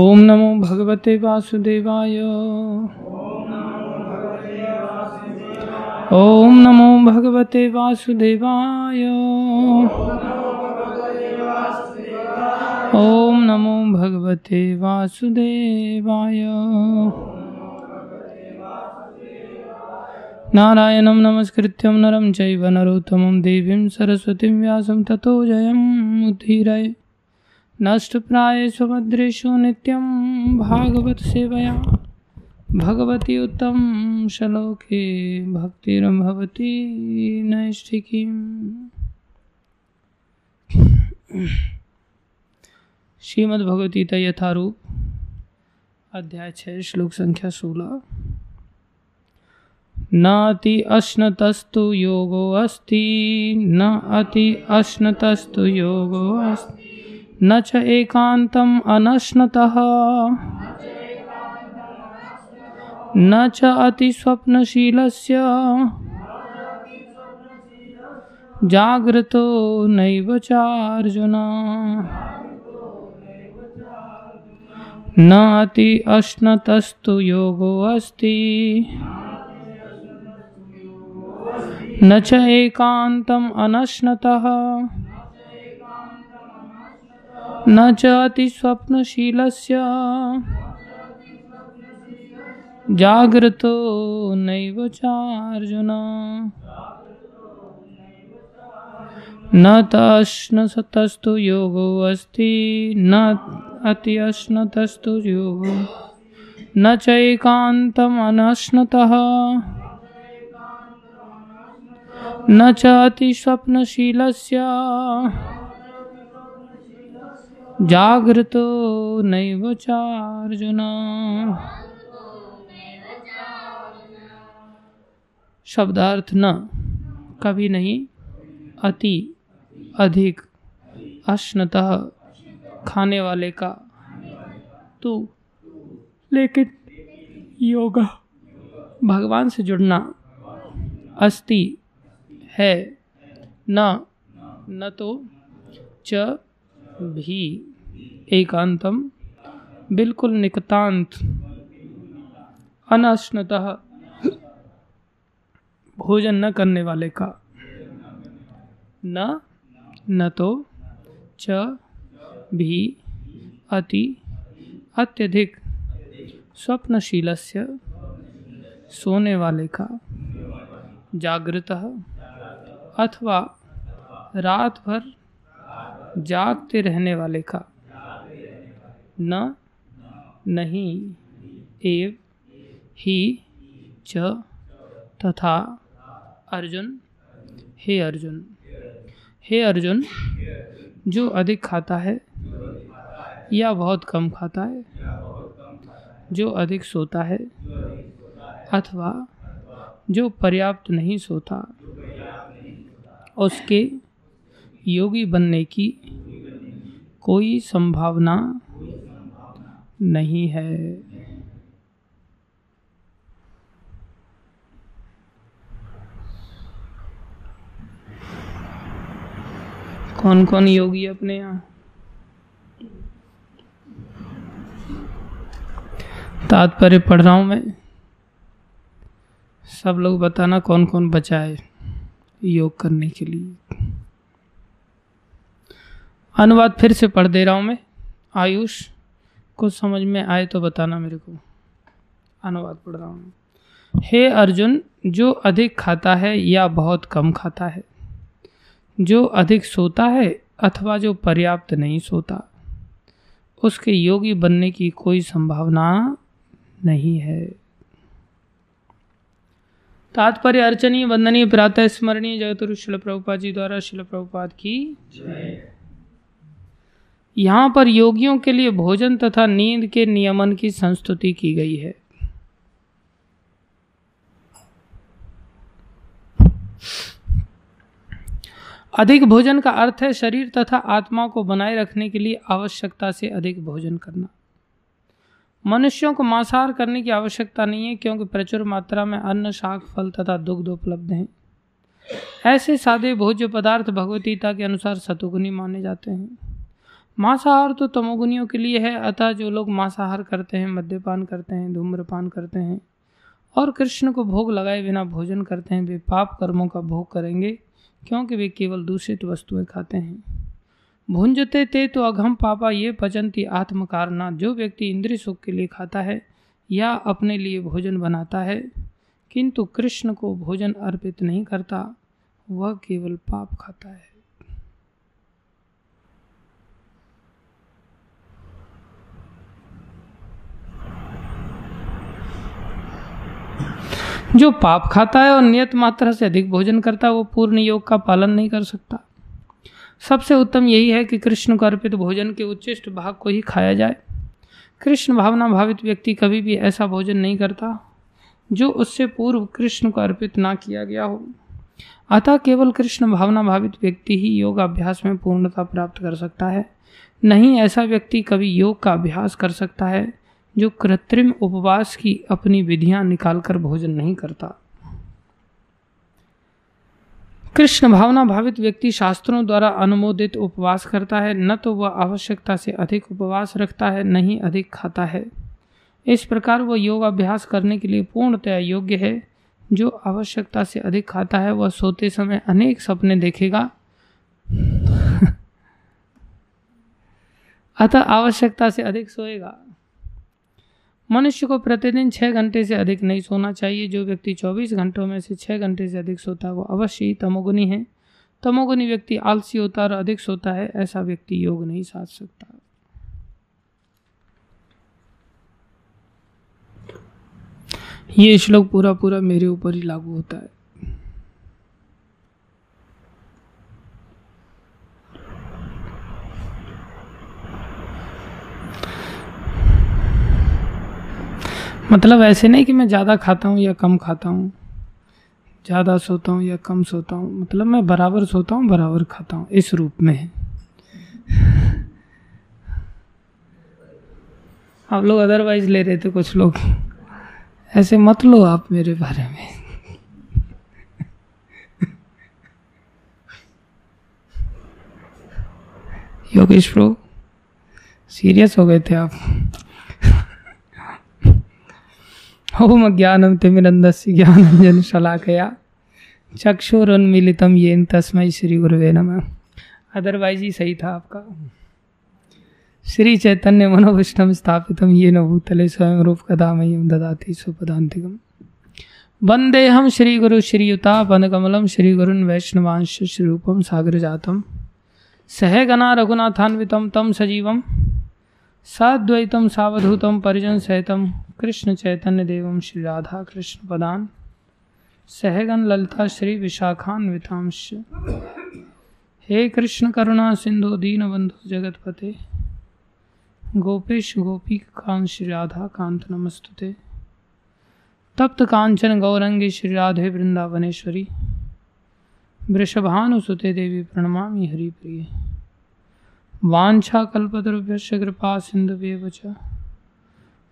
ओम नमो भगवते वासुदेवाय ओम नमो भगवते वासुदेवाय ओम नमो भगवते वासुदेवाय। नारायणं नमस्कृत्यं नरं चैव नरोत्तमं देवीं सरस्वतीं व्यासं ततो जयम् उदीरये। नष्टप्रायेषु भद्रेषु नित्यं भागवत सेवया भगवती उत्तम श्लोके भक्तिर्भवति नैष्ठिकीम्। श्रीमद्भगवद्गीता यथारूप अध्याय 6 श्लोक संख्या 16। नाति अश्नतस्तु योगो अस्ति न अति अश्नतस्तु योगो अस्ति न च एकान्तम् अनश्नतः न च अति स्वप्नशीलस्य जाग्रतो नैव चार्जुन। न अति अश्नतस्तु योगो अस्ति न च एकान्तम् अनश्नतः न च अति स्वप्नशीलस्य जाग्रतो नैव चार्जुन। न तश्नतस्तु योगो अस्ति न अति अश्नतस्तु योगो न च एकान्तम् अनश्नतः न च अति स्वप्नशीलस्य जाग्रतो नैव चार्जुन। शब्दार्थ न कभी नहीं, अति अधिक, अश्नतः खाने वाले का, तू लेकिन योग भगवान से जुड़ना, अस्ति है, ना न तो, च भी, एकांतम बिल्कुल निकटांत, अनश्नतः भोजन न करने वाले का, न न तो, च भी, अति अत्यधिक, स्वप्नशीलस्य सोने वाले का, जागृतः अथवा रात भर जागते रहने वाले का, न नहीं, एव, ही, च, तथा। अर्जुन, हे अर्जुन, हे अर्जुन, जो अधिक खाता है या बहुत कम खाता है, जो अधिक सोता है अथवा जो पर्याप्त नहीं सोता, उसके योगी बनने की कोई संभावना नहीं है। कौन कौन योगी अपने यहाँ? तात्पर्य पढ़ रहा हूँ मैं, सब लोग बताना कौन कौन बचा है योग करने के लिए। अनुवाद फिर से पढ़ दे रहा हूँ मैं, आयुष को समझ में आए तो बताना मेरे को। अनुवाद पढ़ रहा हूँ। हे अर्जुन, जो अधिक खाता है या बहुत कम खाता है, जो अधिक सोता है अथवा जो पर्याप्त नहीं सोता, उसके योगी बनने की कोई संभावना नहीं है। तात्पर्य अर्चनीय वंदनीय प्रातः स्मरणीय जगतगुरु श्रील प्रभुपाद जी द्वारा श्रील प्रभुपाद की। यहाँ पर योगियों के लिए भोजन तथा नींद के नियमन की संस्तुति की गई है। अधिक भोजन का अर्थ है शरीर तथा आत्मा को बनाए रखने के लिए आवश्यकता से अधिक भोजन करना। मनुष्यों को मांसाहार करने की आवश्यकता नहीं है, क्योंकि प्रचुर मात्रा में अन्न, शाक, फल तथा दुग्ध उपलब्ध हैं। ऐसे सादे भोज्य पदार्थ भगवद्गीता के अनुसार सतोगुणी माने जाते हैं। मांसाहार तो तमोगुणियों के लिए है, अतः जो लोग मांसाहार करते हैं, मद्यपान करते हैं, धूम्रपान करते हैं और कृष्ण को भोग लगाए बिना भोजन करते हैं, वे पाप कर्मों का भोग करेंगे, क्योंकि वे केवल दूषित वस्तुएं खाते हैं। भुंजते ते तो अघम पापा ये पचंती आत्मकारणा, जो व्यक्ति इंद्रिय सुख के लिए खाता है या अपने लिए भोजन बनाता है किंतु कृष्ण को भोजन अर्पित नहीं करता, वह केवल पाप खाता है। जो पाप खाता है और नियत मात्रा से अधिक भोजन करता है, वो पूर्ण योग का पालन नहीं कर सकता। सबसे उत्तम यही है कि कृष्ण को अर्पित भोजन के उच्छिष्ट भाग को ही खाया जाए। कृष्ण भावना भावित व्यक्ति कभी भी ऐसा भोजन नहीं करता जो उससे पूर्व कृष्ण को अर्पित ना किया गया हो। अतः केवल कृष्ण भावना भावित व्यक्ति ही योग अभ्यास में पूर्णता प्राप्त कर सकता है, नहीं ऐसा व्यक्ति कभी योग का अभ्यास कर सकता है जो कृत्रिम उपवास की अपनी विधियां निकालकर भोजन नहीं करता। कृष्ण भावना भावित व्यक्ति शास्त्रों द्वारा अनुमोदित उपवास करता है, न तो वह आवश्यकता से अधिक उपवास रखता है, न ही अधिक खाता है। इस प्रकार वह योगाभ्यास करने के लिए पूर्णतया योग्य है। जो आवश्यकता से अधिक खाता है, वह सोते समय अनेक सपने देखेगा। अतः आवश्यकता से अधिक सोएगा। मनुष्य को प्रतिदिन 6 घंटे से अधिक नहीं सोना चाहिए। जो व्यक्ति 24 घंटों में से 6 घंटे से अधिक सोता है, वो अवश्य ही तमोगुणी है। तमोगुणी व्यक्ति आलसी होता और अधिक सोता है। ऐसा व्यक्ति योग नहीं साध सकता। ये श्लोक पूरा पूरा मेरे ऊपर ही लागू होता है। मतलब ऐसे नहीं कि मैं ज़्यादा खाता हूँ या कम खाता हूँ, ज़्यादा सोता हूँ या कम सोता हूँ, मतलब मैं बराबर सोता हूँ, बराबर खाता हूँ, इस रूप में है। आप लोग अदरवाइज ले रहे थे कुछ लोग, ऐसे मत लो आप मेरे बारे में। योगेश प्रो सीरियस हो गए थे आप। ओम अज्ञानम तिमिरंधस्य ज्ञानांजन शलाकया चक्षुरुन्मीलितं येन तस्मै श्री गुरुवे नमः। अदरवाइज ही सही था आपका। श्री चैतन्य मनोविष्णम स्थापितं येन भूतले स्वयं रूप कदामयं ददाति सुपदान्तिकं। वन्देहं श्री गुरु श्रीयुतापनकमलं श्री गुरुन् वैष्णवांश श्रीरूपं सागरजातं सहगना रघुनाथान्वितं तं सजीवं साद्वैतं सावधूतं परिजन सहितं कृष्ण चैतन्य देवं श्री राधा कृष्ण पदान सहगन ललिता श्री विशाखान्वितांश। हे कृष्ण करुणा सिंधु दीनबंधु जगतपते गोपेश गोपीकांत श्री राधा कांत नमस्तुते। तप्त कांचन गौरंगी श्री राधे वृंदावनेश्वरी वृषभानुसुते देवी प्रणमामि हरिप्रिय। वाञ्छाकल्पतरुभ्यश्च कृपा सिन्धुभ्येव च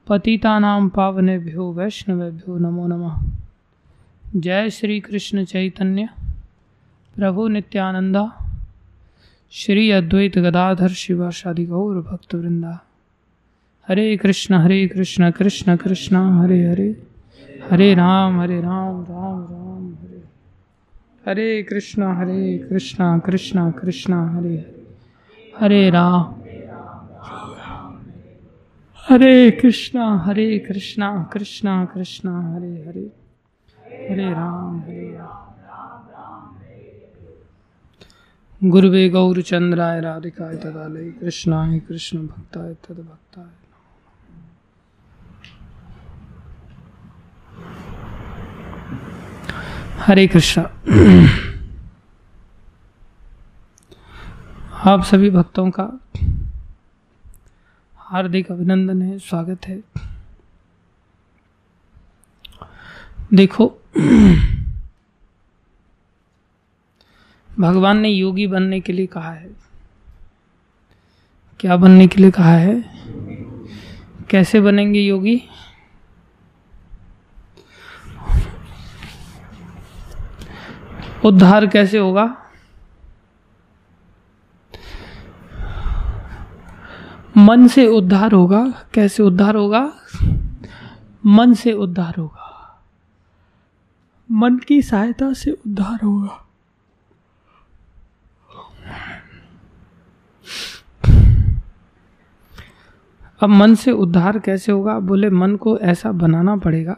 पतितानां पावनेभ्यो वैष्णवेभ्यो नमो नमः। जय श्री कृष्ण चैतन्य प्रभु नित्यानंदा श्री अद्वैत गदाधर शिवासादि गौर भक्तवृंदा। हरे कृष्ण कृष्ण कृष्ण हरे हरे हरे राम राम राम हरे। हरे कृष्ण कृष्ण कृष्ण हरे हरे हरे कृष्णा कृष्णा कृष्णा हरे हरे हरे राम। गुरुवे गौरचंद्राय राधिकाय तदालय कृष्णाय कृष्ण भक्ताय तद भक्ताय। हरे कृष्णा। आप सभी भक्तों का हार्दिक अभिनंदन है, स्वागत है। देखो, भगवान ने योगी बनने के लिए कहा है। क्या बनने के लिए कहा है? कैसे बनेंगे योगी? उद्धार कैसे होगा? मन से उद्धार होगा। कैसे उद्धार होगा? मन से उद्धार होगा, मन की सहायता से उद्धार होगा। अब मन से उद्धार कैसे होगा? बोले मन को ऐसा बनाना पड़ेगा,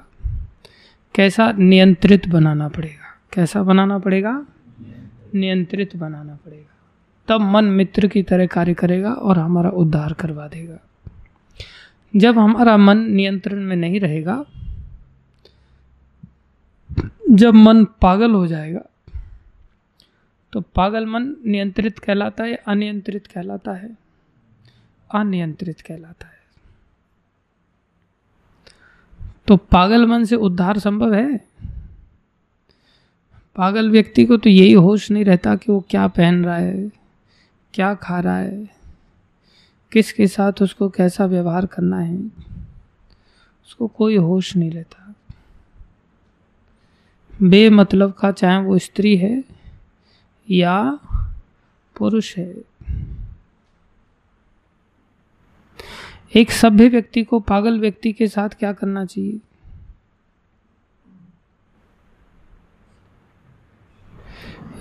कैसा? नियंत्रित बनाना पड़ेगा। कैसा बनाना पड़ेगा? नियंत्रित बनाना पड़ेगा। तब मन मित्र की तरह कार्य करेगा और हमारा उद्धार करवा देगा। जब हमारा मन नियंत्रण में नहीं रहेगा, जब मन पागल हो जाएगा, तो पागल मन नियंत्रित कहलाता है, अनियंत्रित कहलाता है, अनियंत्रित कहलाता है। तो पागल मन से उद्धार संभव है? पागल व्यक्ति को तो यही होश नहीं रहता कि वो क्या पहन रहा है, क्या खा रहा है, किसके साथ उसको कैसा व्यवहार करना है, उसको कोई होश नहीं रहता। बेमतलब का, चाहे वो स्त्री है या पुरुष है। एक सभ्य व्यक्ति को पागल व्यक्ति के साथ क्या करना चाहिए?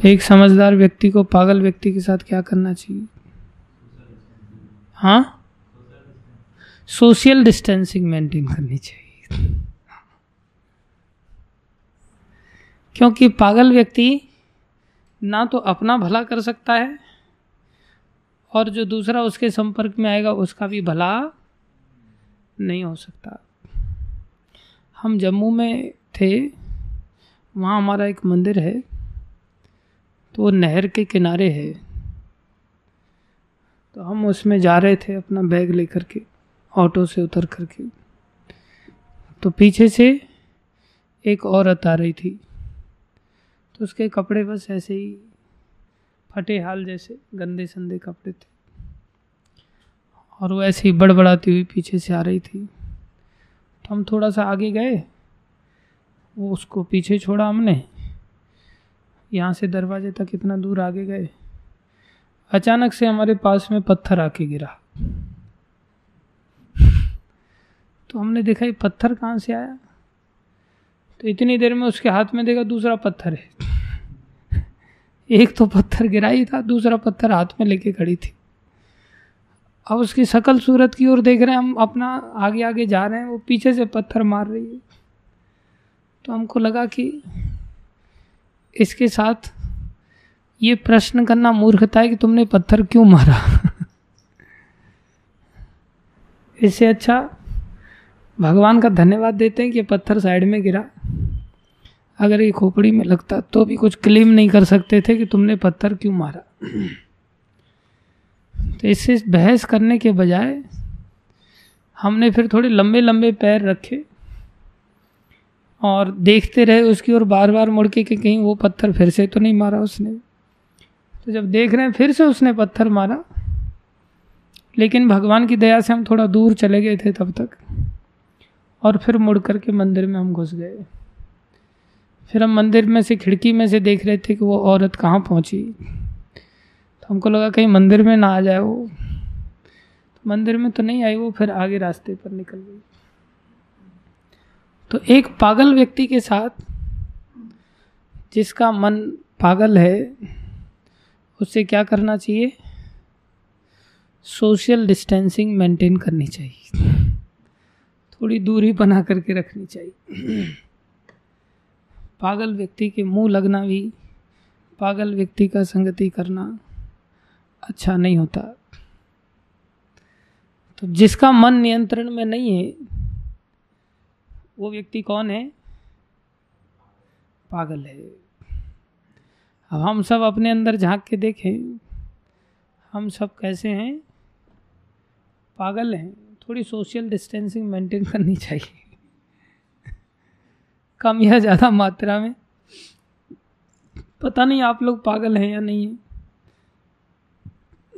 एक समझदार व्यक्ति को पागल व्यक्ति के साथ क्या करना चाहिए? हाँ, सोशल डिस्टेंसिंग मेंटेन करनी चाहिए। क्योंकि पागल व्यक्ति ना तो अपना भला कर सकता है और जो दूसरा उसके संपर्क में आएगा उसका भी भला नहीं हो सकता। हम जम्मू में थे, वहाँ हमारा एक मंदिर है, तो वो नहर के किनारे है। तो हम उसमें जा रहे थे अपना बैग लेकर के, ऑटो से उतर करके, तो पीछे से एक औरत आ रही थी। तो उसके कपड़े बस ऐसे ही फटे हाल जैसे गंदे संदे कपड़े थे, और वो ऐसे ही बड़बड़ाती हुई पीछे से आ रही थी। तो हम थोड़ा सा आगे गए, वो उसको पीछे छोड़ा हमने। यहाँ से दरवाजे तक इतना दूर आगे गए, अचानक से हमारे पास में पत्थर आके गिरा। तो हमने देखा ये पत्थर कहाँ से आया, तो इतनी देर में उसके हाथ में देखा दूसरा पत्थर है। एक तो पत्थर गिरा ही था, दूसरा पत्थर हाथ में लेके खड़ी थी। अब उसकी शकल सूरत की ओर देख रहे हैं हम, अपना आगे आगे जा रहे हैं, वो पीछे से पत्थर मार रही है। तो हमको लगा कि इसके साथ ये प्रश्न करना मूर्खता है कि तुमने पत्थर क्यों मारा। इससे अच्छा भगवान का धन्यवाद देते हैं कि पत्थर साइड में गिरा। अगर ये खोपड़ी में लगता तो भी कुछ क्लेम नहीं कर सकते थे कि तुमने पत्थर क्यों मारा। तो इससे बहस करने के बजाय हमने फिर थोड़े लंबे लंबे पैर रखे और देखते रहे उसकी ओर बार बार मुड़ के कि कहीं वो पत्थर फिर से तो नहीं मारा उसने। तो जब देख रहे हैं फिर से उसने पत्थर मारा, लेकिन भगवान की दया से हम थोड़ा दूर चले गए थे तब तक, और फिर मुड़ कर के मंदिर में हम घुस गए। फिर हम मंदिर में से खिड़की में से देख रहे थे कि वो औरत कहाँ पहुँची। तो हमको लगा कहीं मंदिर में ना आ जाए वो, तो मंदिर में तो नहीं आई वो, फिर आगे रास्ते पर निकल गई। तो एक पागल व्यक्ति के साथ, जिसका मन पागल है, उससे क्या करना चाहिए? सोशल डिस्टेंसिंग मेंटेन करनी चाहिए, थोड़ी दूरी बना करके रखनी चाहिए। पागल व्यक्ति के मुंह लगना भी, पागल व्यक्ति का संगति करना अच्छा नहीं होता। तो जिसका मन नियंत्रण में नहीं है, वो व्यक्ति कौन है? पागल है। अब हम सब अपने अंदर झांक के देखें, हम सब कैसे हैं? पागल हैं। थोड़ी सोशल डिस्टेंसिंग मेंटेन करनी चाहिए, कम या ज़्यादा मात्रा में। पता नहीं आप लोग पागल हैं या नहीं है,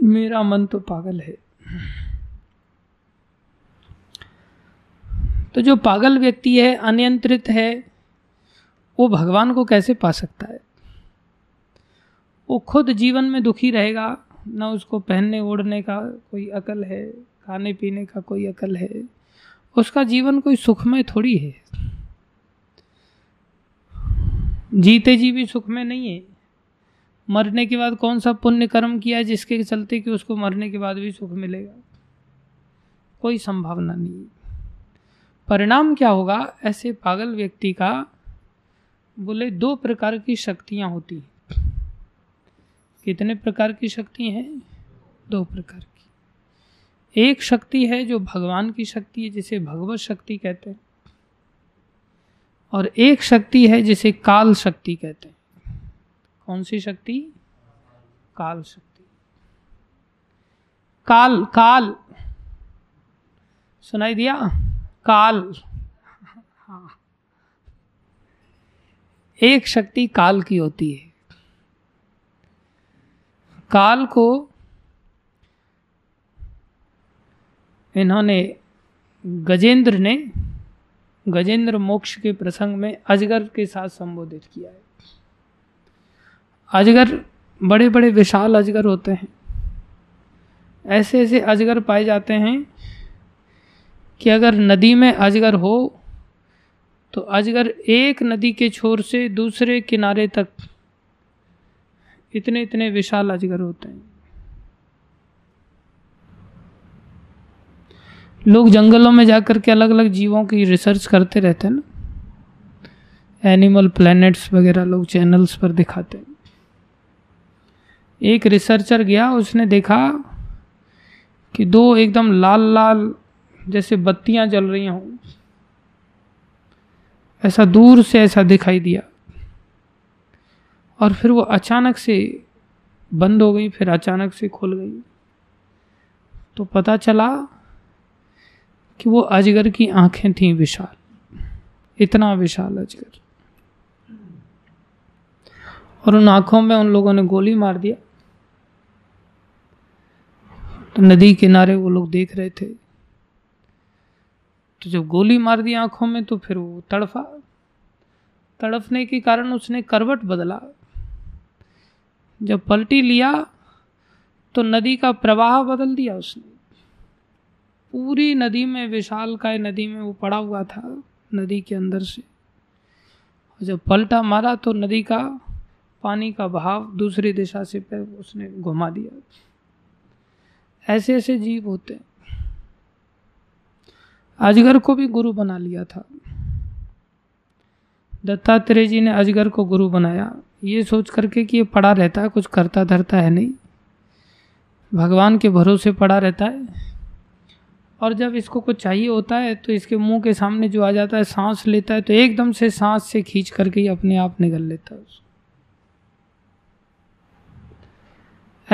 मेरा मन तो पागल है। तो जो पागल व्यक्ति है, अनियंत्रित है, वो भगवान को कैसे पा सकता है? वो खुद जीवन में दुखी रहेगा, ना उसको पहनने ओढ़ने का कोई अकल है, खाने पीने का कोई अकल है, उसका जीवन कोई सुखमय थोड़ी है, जीते जी भी सुखमय नहीं है। मरने के बाद कौन सा पुण्य कर्म किया जिसके चलते कि उसको मरने के बाद भी सुख मिलेगा, कोई संभावना नहीं। परिणाम क्या होगा ऐसे पागल व्यक्ति का? बोले दो प्रकार की शक्तियाँ होती हैं। कितने प्रकार की शक्ति हैं? दो प्रकार की। एक शक्ति है जो भगवान की शक्ति है जिसे भगवत शक्ति कहते हैं, और एक शक्ति है जिसे काल शक्ति कहते हैं। कौन सी शक्ति? काल शक्ति। काल, काल सुनाई दिया? काल, हाँ। एक शक्ति काल की होती है। काल को इन्होंने गजेंद्र ने गजेंद्र मोक्ष के प्रसंग में अजगर के साथ संबोधित किया है। अजगर बड़े बड़े विशाल अजगर होते हैं, ऐसे ऐसे अजगर पाए जाते हैं कि अगर नदी में अजगर हो तो अजगर एक नदी के छोर से दूसरे किनारे तक इतने इतने विशाल अजगर होते हैं। लोग जंगलों में जाकर के अलग अलग जीवों की रिसर्च करते रहते हैं ना, एनिमल प्लैनेट्स वगैरह लोग चैनल्स पर दिखाते हैं। एक रिसर्चर गया, उसने देखा कि दो एकदम लाल लाल जैसे बत्तियां जल रही हों, ऐसा दूर से ऐसा दिखाई दिया, और फिर वो अचानक से बंद हो गई, फिर अचानक से खुल गई। तो पता चला कि वो अजगर की आंखें थीं विशाल, इतना विशाल अजगर, और उन आंखों में उन लोगों ने गोली मार दिया। तो नदी किनारे वो लोग देख रहे थे, तो जब गोली मार दी आंखों में तो फिर वो तड़फा, तड़फने के कारण उसने करवट बदला। जब पलटी लिया तो नदी का प्रवाह बदल दिया उसने, पूरी नदी में विशालकाय नदी में वो पड़ा हुआ था नदी के अंदर से, और जब पलटा मारा तो नदी का पानी का बहाव दूसरी दिशा से पे उसने घुमा दिया। ऐसे ऐसे जीव होते हैं। अजगर को भी गुरु बना लिया था, दत्तात्रेय जी ने अजगर को गुरु बनाया, ये सोच करके कि ये पड़ा रहता है, कुछ करता धरता है नहीं, भगवान के भरोसे पड़ा रहता है, और जब इसको कुछ चाहिए होता है तो इसके मुंह के सामने जो आ जाता है, सांस लेता है तो एकदम से सांस से खींच करके ही अपने आप निगल लेता है उसको।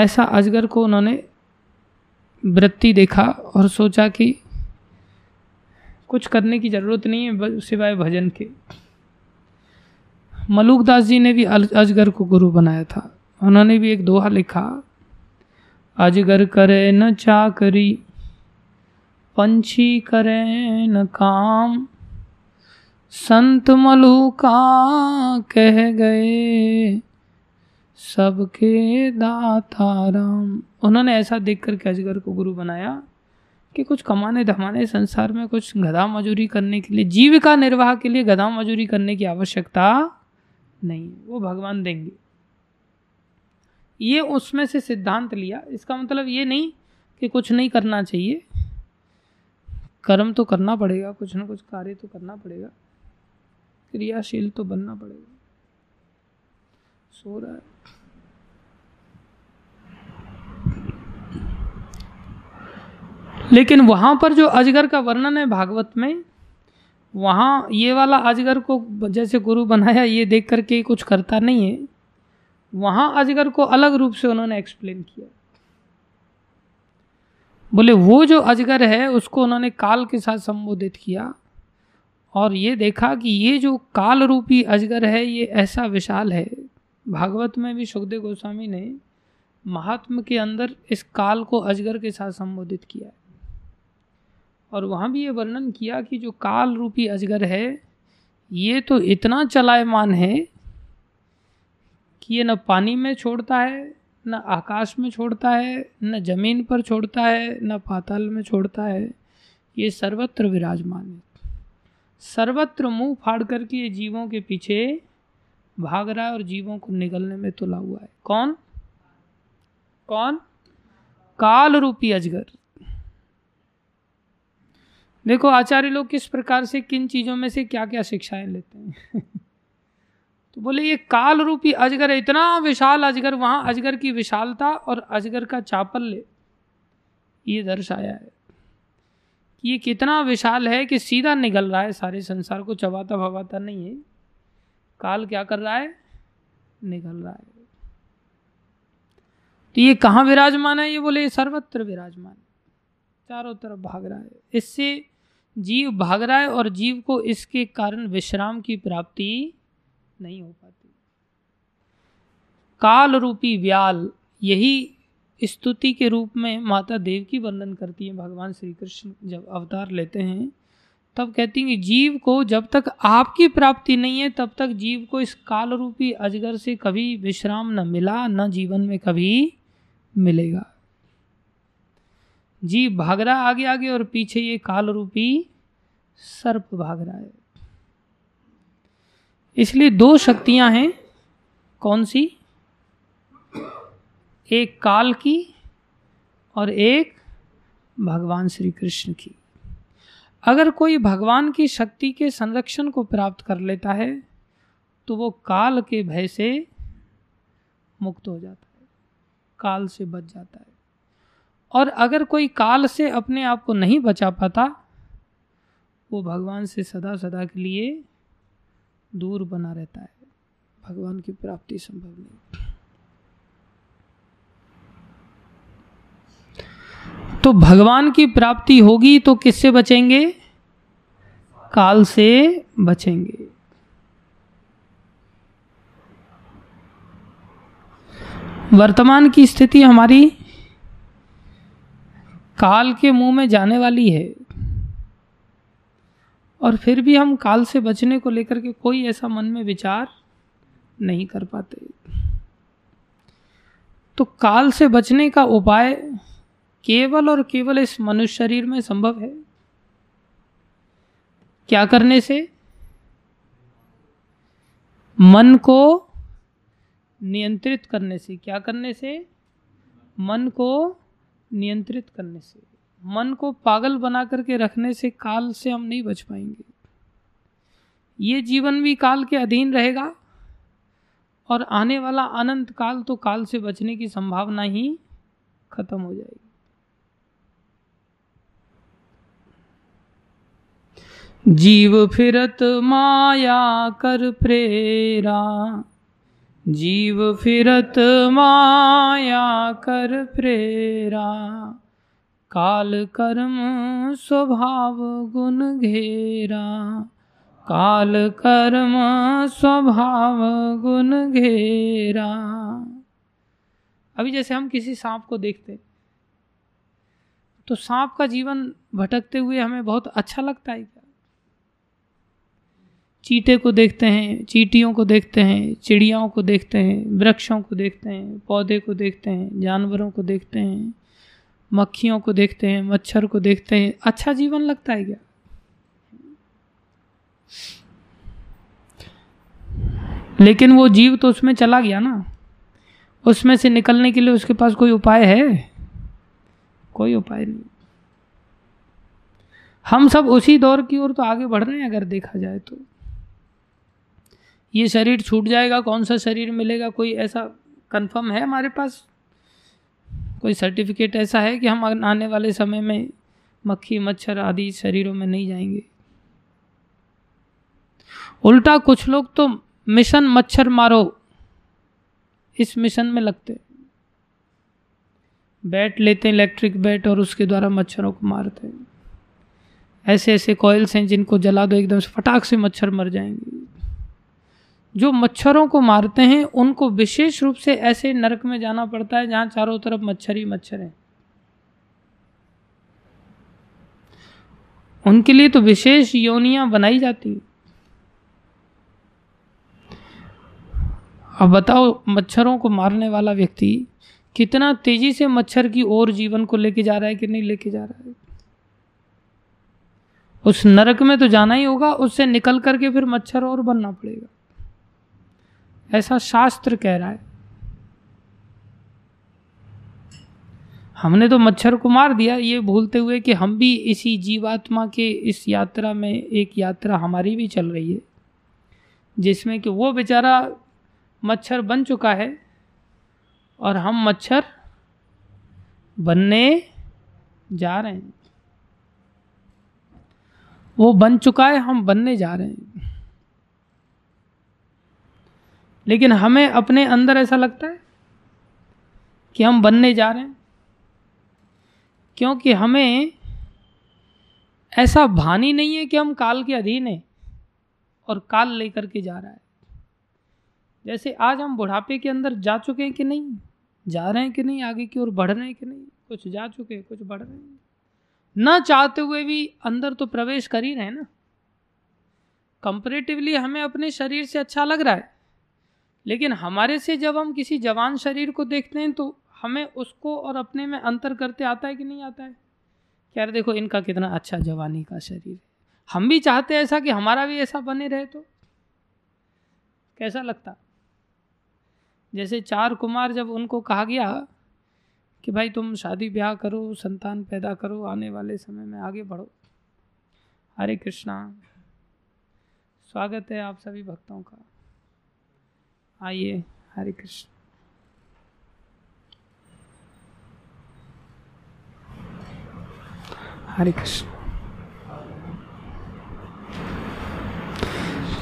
ऐसा अजगर को उन्होंने वृत्ति देखा और सोचा कि कुछ करने की ज़रूरत नहीं है सिवाय भजन के। मलूक दास जी ने भी अजगर को गुरु बनाया था, उन्होंने भी एक दोहा लिखा, अजगर करे न चाकरी पंछी करे न काम, संत मलूका कह गए सबके दाता राम। उन्होंने ऐसा देख करके अजगर को गुरु बनाया कि कुछ कमाने धमाने संसार में, कुछ गधा मजूरी करने के लिए, जीविका निर्वाह के लिए गधा मजूरी करने की आवश्यकता नहीं, वो भगवान देंगे। ये उसमें से सिद्धांत लिया। इसका मतलब ये नहीं कि कुछ नहीं करना चाहिए, कर्म तो करना पड़ेगा, कुछ ना कुछ कार्य तो करना पड़ेगा, क्रियाशील तो बनना पड़ेगा। सो रहा है लेकिन वहाँ पर जो अजगर का वर्णन है भागवत में, वहाँ ये वाला अजगर को जैसे गुरु बनाया ये देख करके कुछ करता नहीं है, वहाँ अजगर को अलग रूप से उन्होंने एक्सप्लेन किया। बोले वो जो अजगर है उसको उन्होंने काल के साथ संबोधित किया, और ये देखा कि ये जो काल रूपी अजगर है ये ऐसा विशाल है। भागवत में भी सुखदेव गोस्वामी ने महात्म के अंदर इस काल को अजगर के साथ संबोधित किया है, और वहाँ भी ये वर्णन किया कि जो काल रूपी अजगर है ये तो इतना चलायमान है कि ये न पानी में छोड़ता है न आकाश में छोड़ता है, न जमीन पर छोड़ता है, न पाताल में छोड़ता है, ये सर्वत्र विराजमान है। सर्वत्र मुंह फाड़ करके ये जीवों के पीछे भाग रहा है और जीवों को निगलने में तुला हुआ है। कौन कौन? काल रूपी अजगर। देखो आचार्य लोग किस प्रकार से किन चीज़ों में से क्या क्या शिक्षाएं लेते हैं। तो बोले ये काल रूपी अजगर है, इतना विशाल अजगर। वहाँ अजगर की विशालता और अजगर का चापल्य ये दर्शाया है कि ये कितना विशाल है कि सीधा निगल रहा है, सारे संसार को चबाता भवाता नहीं है। काल क्या कर रहा है? निगल रहा है। तो ये कहाँ विराजमान है? ये बोले सर्वत्र विराजमान, चारों तरफ भाग रहा है। इससे जीव भाग रहा है और जीव को इसके कारण विश्राम की प्राप्ति नहीं हो पाती। काल रूपी व्याल, यही स्तुति के रूप में माता देव की वर्णन करती है। भगवान श्री कृष्ण जब अवतार लेते हैं तब कहती हैं कि जीव को जब तक आपकी प्राप्ति नहीं है तब तक जीव को इस काल रूपी अजगर से कभी विश्राम न मिला, न जीवन में कभी मिलेगा। जीव भाग रहा आगे आगे और पीछे ये काल रूपी सर्प भाग रहा है। इसलिए दो शक्तियां हैं। कौन सी? एक काल की और एक भगवान श्री कृष्ण की। अगर कोई भगवान की शक्ति के संरक्षण को प्राप्त कर लेता है तो वो काल के भय से मुक्त हो जाता है, काल से बच जाता है। और अगर कोई काल से अपने आप को नहीं बचा पाता वो भगवान से सदा सदा के लिए दूर बना रहता है, भगवान की प्राप्ति संभव नहीं। तो भगवान की प्राप्ति होगी तो किससे बचेंगे? काल से बचेंगे। वर्तमान की स्थिति हमारी काल के मुंह में जाने वाली है और फिर भी हम काल से बचने को लेकर के कोई ऐसा मन में विचार नहीं कर पाते। तो काल से बचने का उपाय केवल और केवल इस मनुष्य शरीर में संभव है। क्या करने से? मन को नियंत्रित करने से। क्या करने से? मन को नियंत्रित करने से। मन को पागल बना करके रखने से काल से हम नहीं बच पाएंगे। ये जीवन भी काल के अधीन रहेगा और आने वाला अनंत काल तो काल से बचने की संभावना ही खत्म हो जाएगी। जीव फिरत माया कर प्रेरा, जीव फिरत माया कर प्रेरा, काल कर्म स्वभाव गुण घेरा, काल कर्म स्वभाव गुण घेरा। अभी जैसे हम किसी सांप को देखते तो सांप का जीवन भटकते हुए हमें बहुत अच्छा लगता है। क्या चीटे को देखते हैं, चीटियों को देखते हैं, चिड़ियाओं को देखते हैं, वृक्षों को देखते हैं, पौधे को देखते हैं, जानवरों को देखते हैं, मक्खियों को देखते हैं, मच्छर को देखते हैं, अच्छा जीवन लगता है क्या? लेकिन वो जीव तो उसमें चला गया ना। उसमें से निकलने के लिए उसके पास कोई उपाय है? कोई उपाय नहीं। हम सब उसी दौर की ओर तो आगे बढ़ रहे हैं। अगर देखा जाए तो ये शरीर छूट जाएगा, कौन सा शरीर मिलेगा? कोई ऐसा कंफर्म है हमारे पास? कोई सर्टिफिकेट ऐसा है कि हम आने वाले समय में मक्खी मच्छर आदि शरीरों में नहीं जाएंगे? उल्टा कुछ लोग तो मिशन मच्छर मारो इस मिशन में लगते, बैट लेते हैं, इलेक्ट्रिक बैट, और उसके द्वारा मच्छरों को मारते हैं। ऐसे ऐसे कॉइल्स हैं जिनको जला दो एकदम से फटाक से मच्छर मर जाएंगे। जो मच्छरों को मारते हैं उनको विशेष रूप से ऐसे नरक में जाना पड़ता है जहां चारों तरफ मच्छर ही मच्छर हैं। उनके लिए तो विशेष योनियां बनाई जाती। अब बताओ मच्छरों को मारने वाला व्यक्ति कितना तेजी से मच्छर की ओर जीवन को लेके जा रहा है कि नहीं लेके जा रहा है। उस नरक में तो जाना ही होगा, उससे निकल करके फिर मच्छर और बनना पड़ेगा, ऐसा शास्त्र कह रहा है। हमने तो मच्छर को मार दिया ये भूलते हुए कि हम भी इसी जीवात्मा के इस यात्रा में एक यात्रा हमारी भी चल रही है, जिसमें कि वो बेचारा मच्छर बन चुका है और हम मच्छर बनने जा रहे हैं। वो बन चुका है, हम बनने जा रहे हैं। लेकिन हमें अपने अंदर ऐसा लगता है कि हम बनने जा रहे हैं, क्योंकि हमें ऐसा भान ही नहीं है कि हम काल के अधीन हैं और काल लेकर के जा रहा है। जैसे आज हम बुढ़ापे के अंदर जा चुके हैं कि नहीं, जा रहे हैं कि नहीं, आगे की ओर बढ़ रहे हैं कि नहीं, कुछ जा चुके हैं कुछ बढ़ रहे हैं, ना चाहते हुए भी अंदर तो प्रवेश कर ही रहे हैं ना। कंपैरेटिवली हमें अपने शरीर से अच्छा लग रहा है, लेकिन हमारे से जब हम किसी जवान शरीर को देखते हैं तो हमें उसको और अपने में अंतर करते आता है कि नहीं आता है। यार देखो इनका कितना अच्छा जवानी का शरीर है, हम भी चाहते हैं ऐसा कि हमारा भी ऐसा बने रहे तो कैसा लगता। जैसे चार कुमार जब उनको कहा गया कि भाई तुम शादी ब्याह करो, संतान पैदा करो, आने वाले समय में आगे बढ़ो। हरे कृष्णा, स्वागत है आप सभी भक्तों का, आइए हरे कृष्ण। हरे कृष्ण।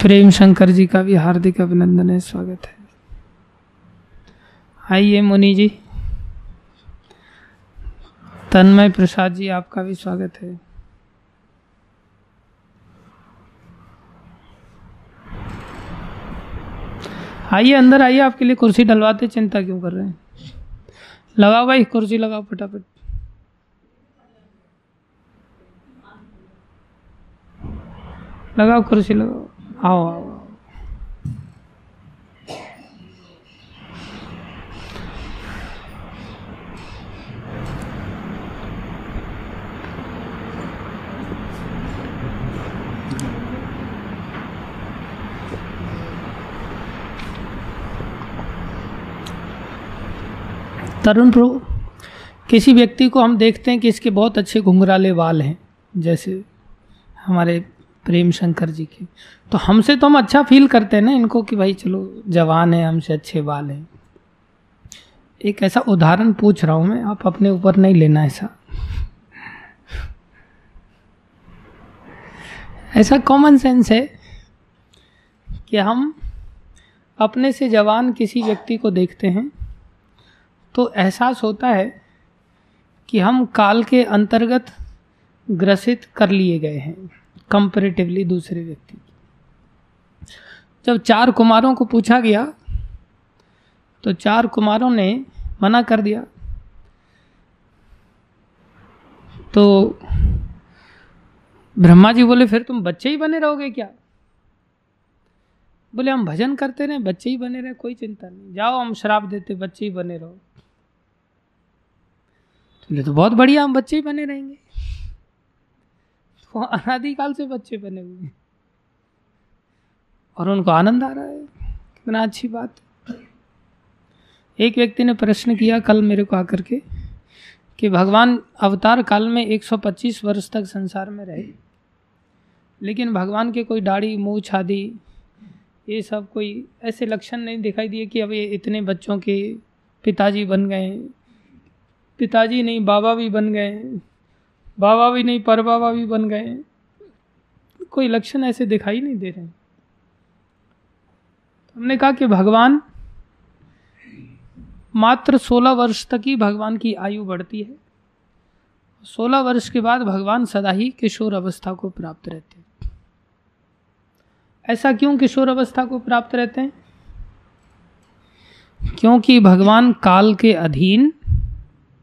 प्रेम शंकर जी का भी हार्दिक अभिनंदन है, स्वागत है। आइए मुनि जी, तन्मय प्रसाद जी आपका भी स्वागत है। आइए अंदर आइए, आपके लिए कुर्सी डलवाते, चिंता क्यों कर रहे हैं, लगाओ भाई कुर्सी लगाओ फटाफट। लगाओ कुर्सी लगाओ, आओ आओ। तरुण प्रभु, किसी व्यक्ति को हम देखते हैं कि इसके बहुत अच्छे घुंघराले बाल हैं, जैसे हमारे प्रेम शंकर जी के, तो हमसे तो हम अच्छा फील करते हैं ना इनको कि भाई चलो जवान है, हमसे अच्छे बाल हैं। एक ऐसा उदाहरण पूछ रहा हूँ मैं, आप अपने ऊपर नहीं लेना ऐसा, ऐसा कॉमन सेंस है कि हम अपने से जवान किसी व्यक्ति को देखते हैं तो एहसास होता है कि हम काल के अंतर्गत ग्रसित कर लिए गए हैं कंपैरेटिवली दूसरे व्यक्ति की। जब चार कुमारों को पूछा गया तो चार कुमारों ने मना कर दिया, तो ब्रह्मा जी बोले फिर तुम बच्चे ही बने रहोगे क्या। बोले हम भजन करते रहे बच्चे ही बने रहे, कोई चिंता नहीं, जाओ हम श्राप देते बच्चे ही बने रहो। बोले तो बहुत बढ़िया, हम बच्चे ही बने रहेंगे, वो अनादिकाल से बच्चे बने हुए हैं और उनको आनंद आ रहा है, कितना अच्छी बात है। एक व्यक्ति ने प्रश्न किया कल मेरे को आकर के कि भगवान अवतार काल में 125 वर्ष तक संसार में रहे, लेकिन भगवान के कोई दाढ़ी मूछ आदि ये सब कोई ऐसे लक्षण नहीं दिखाई दिए कि अब ये इतने बच्चों के पिताजी बन गए, पिताजी नहीं बाबा भी बन गए, बाबा भी नहीं पर बाबा भी बन गए, कोई लक्षण ऐसे दिखाई नहीं दे रहे। हमने कहा कि भगवान मात्र 16 वर्ष तक ही भगवान की आयु बढ़ती है, 16 वर्ष के बाद भगवान सदा ही किशोर अवस्था को प्राप्त रहते हैं। ऐसा क्यों किशोर अवस्था को प्राप्त रहते हैं, क्योंकि भगवान काल के अधीन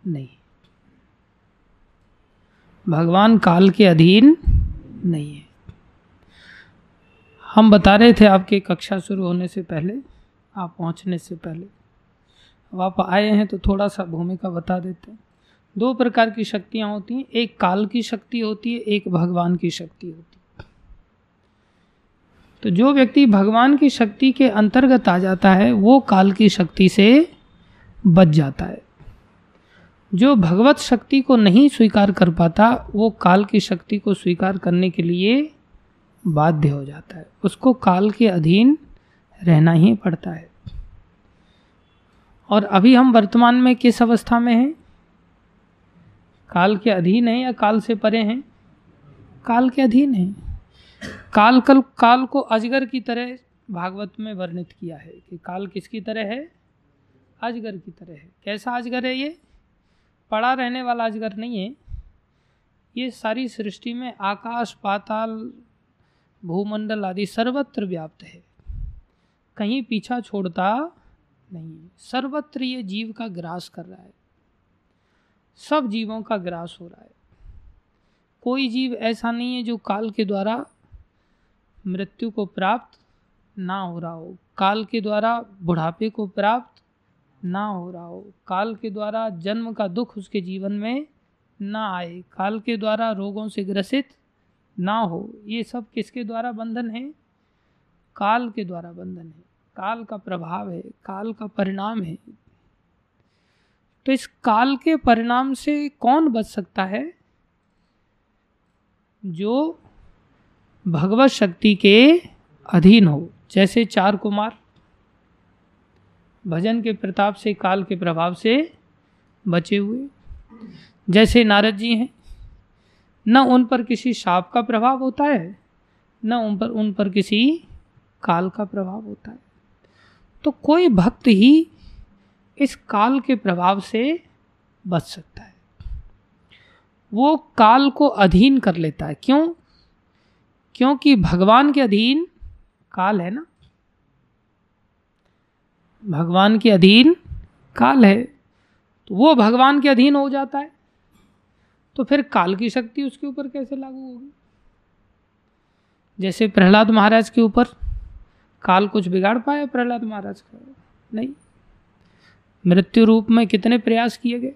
नहीं, भगवान काल के अधीन नहीं है। हम बता रहे थे आपके कक्षा शुरू होने से पहले, आप पहुंचने से पहले, आप आए हैं तो थोड़ा सा भूमिका बता देते हैं। दो प्रकार की शक्तियाँ होती हैं, एक काल की शक्ति होती है, एक भगवान की शक्ति होती है। तो जो व्यक्ति भगवान की शक्ति के अंतर्गत आ जाता है वो काल की शक्ति से बच जाता है। जो भगवत शक्ति को नहीं स्वीकार कर पाता वो काल की शक्ति को स्वीकार करने के लिए बाध्य हो जाता है, उसको काल के अधीन रहना ही पड़ता है। और अभी हम वर्तमान में किस अवस्था में हैं? काल के अधीन हैं या काल से परे हैं? काल के अधीन हैं। काल को अजगर की तरह भागवत में वर्णित किया है कि काल किसकी तरह है? अजगर की तरह है। कैसा अजगर है ये? पड़ा रहने वाला अजगर नहीं है, ये सारी सृष्टि में आकाश पाताल भूमंडल आदि सर्वत्र व्याप्त है, कहीं पीछा छोड़ता नहीं है। सर्वत्र ये जीव का ग्रास कर रहा है, सब जीवों का ग्रास हो रहा है। कोई जीव ऐसा नहीं है जो काल के द्वारा मृत्यु को प्राप्त ना हो रहा हो, काल के द्वारा बुढ़ापे को प्राप्त ना हो रहा हो, काल के द्वारा जन्म का दुख उसके जीवन में ना आए, काल के द्वारा रोगों से ग्रसित ना हो। ये सब किसके द्वारा बंधन है? काल के द्वारा बंधन है, काल का प्रभाव है, काल का परिणाम है। तो इस काल के परिणाम से कौन बच सकता है? जो भगवत शक्ति के अधीन हो। जैसे चार कुमार भजन के प्रताप से काल के प्रभाव से बचे हुए, जैसे नारद जी हैं, न उन पर किसी शाप का प्रभाव होता है, न उन पर किसी काल का प्रभाव होता है। तो कोई भक्त ही इस काल के प्रभाव से बच सकता है, वो काल को अधीन कर लेता है। क्यों? क्योंकि भगवान के अधीन काल है ना, भगवान के अधीन काल है, तो वो भगवान के अधीन हो जाता है। तो फिर काल की शक्ति उसके ऊपर कैसे लागू होगी? जैसे प्रहलाद महाराज के ऊपर काल कुछ बिगाड़ पाया प्रहलाद महाराज का? नहीं। मृत्यु रूप में कितने प्रयास किए गए।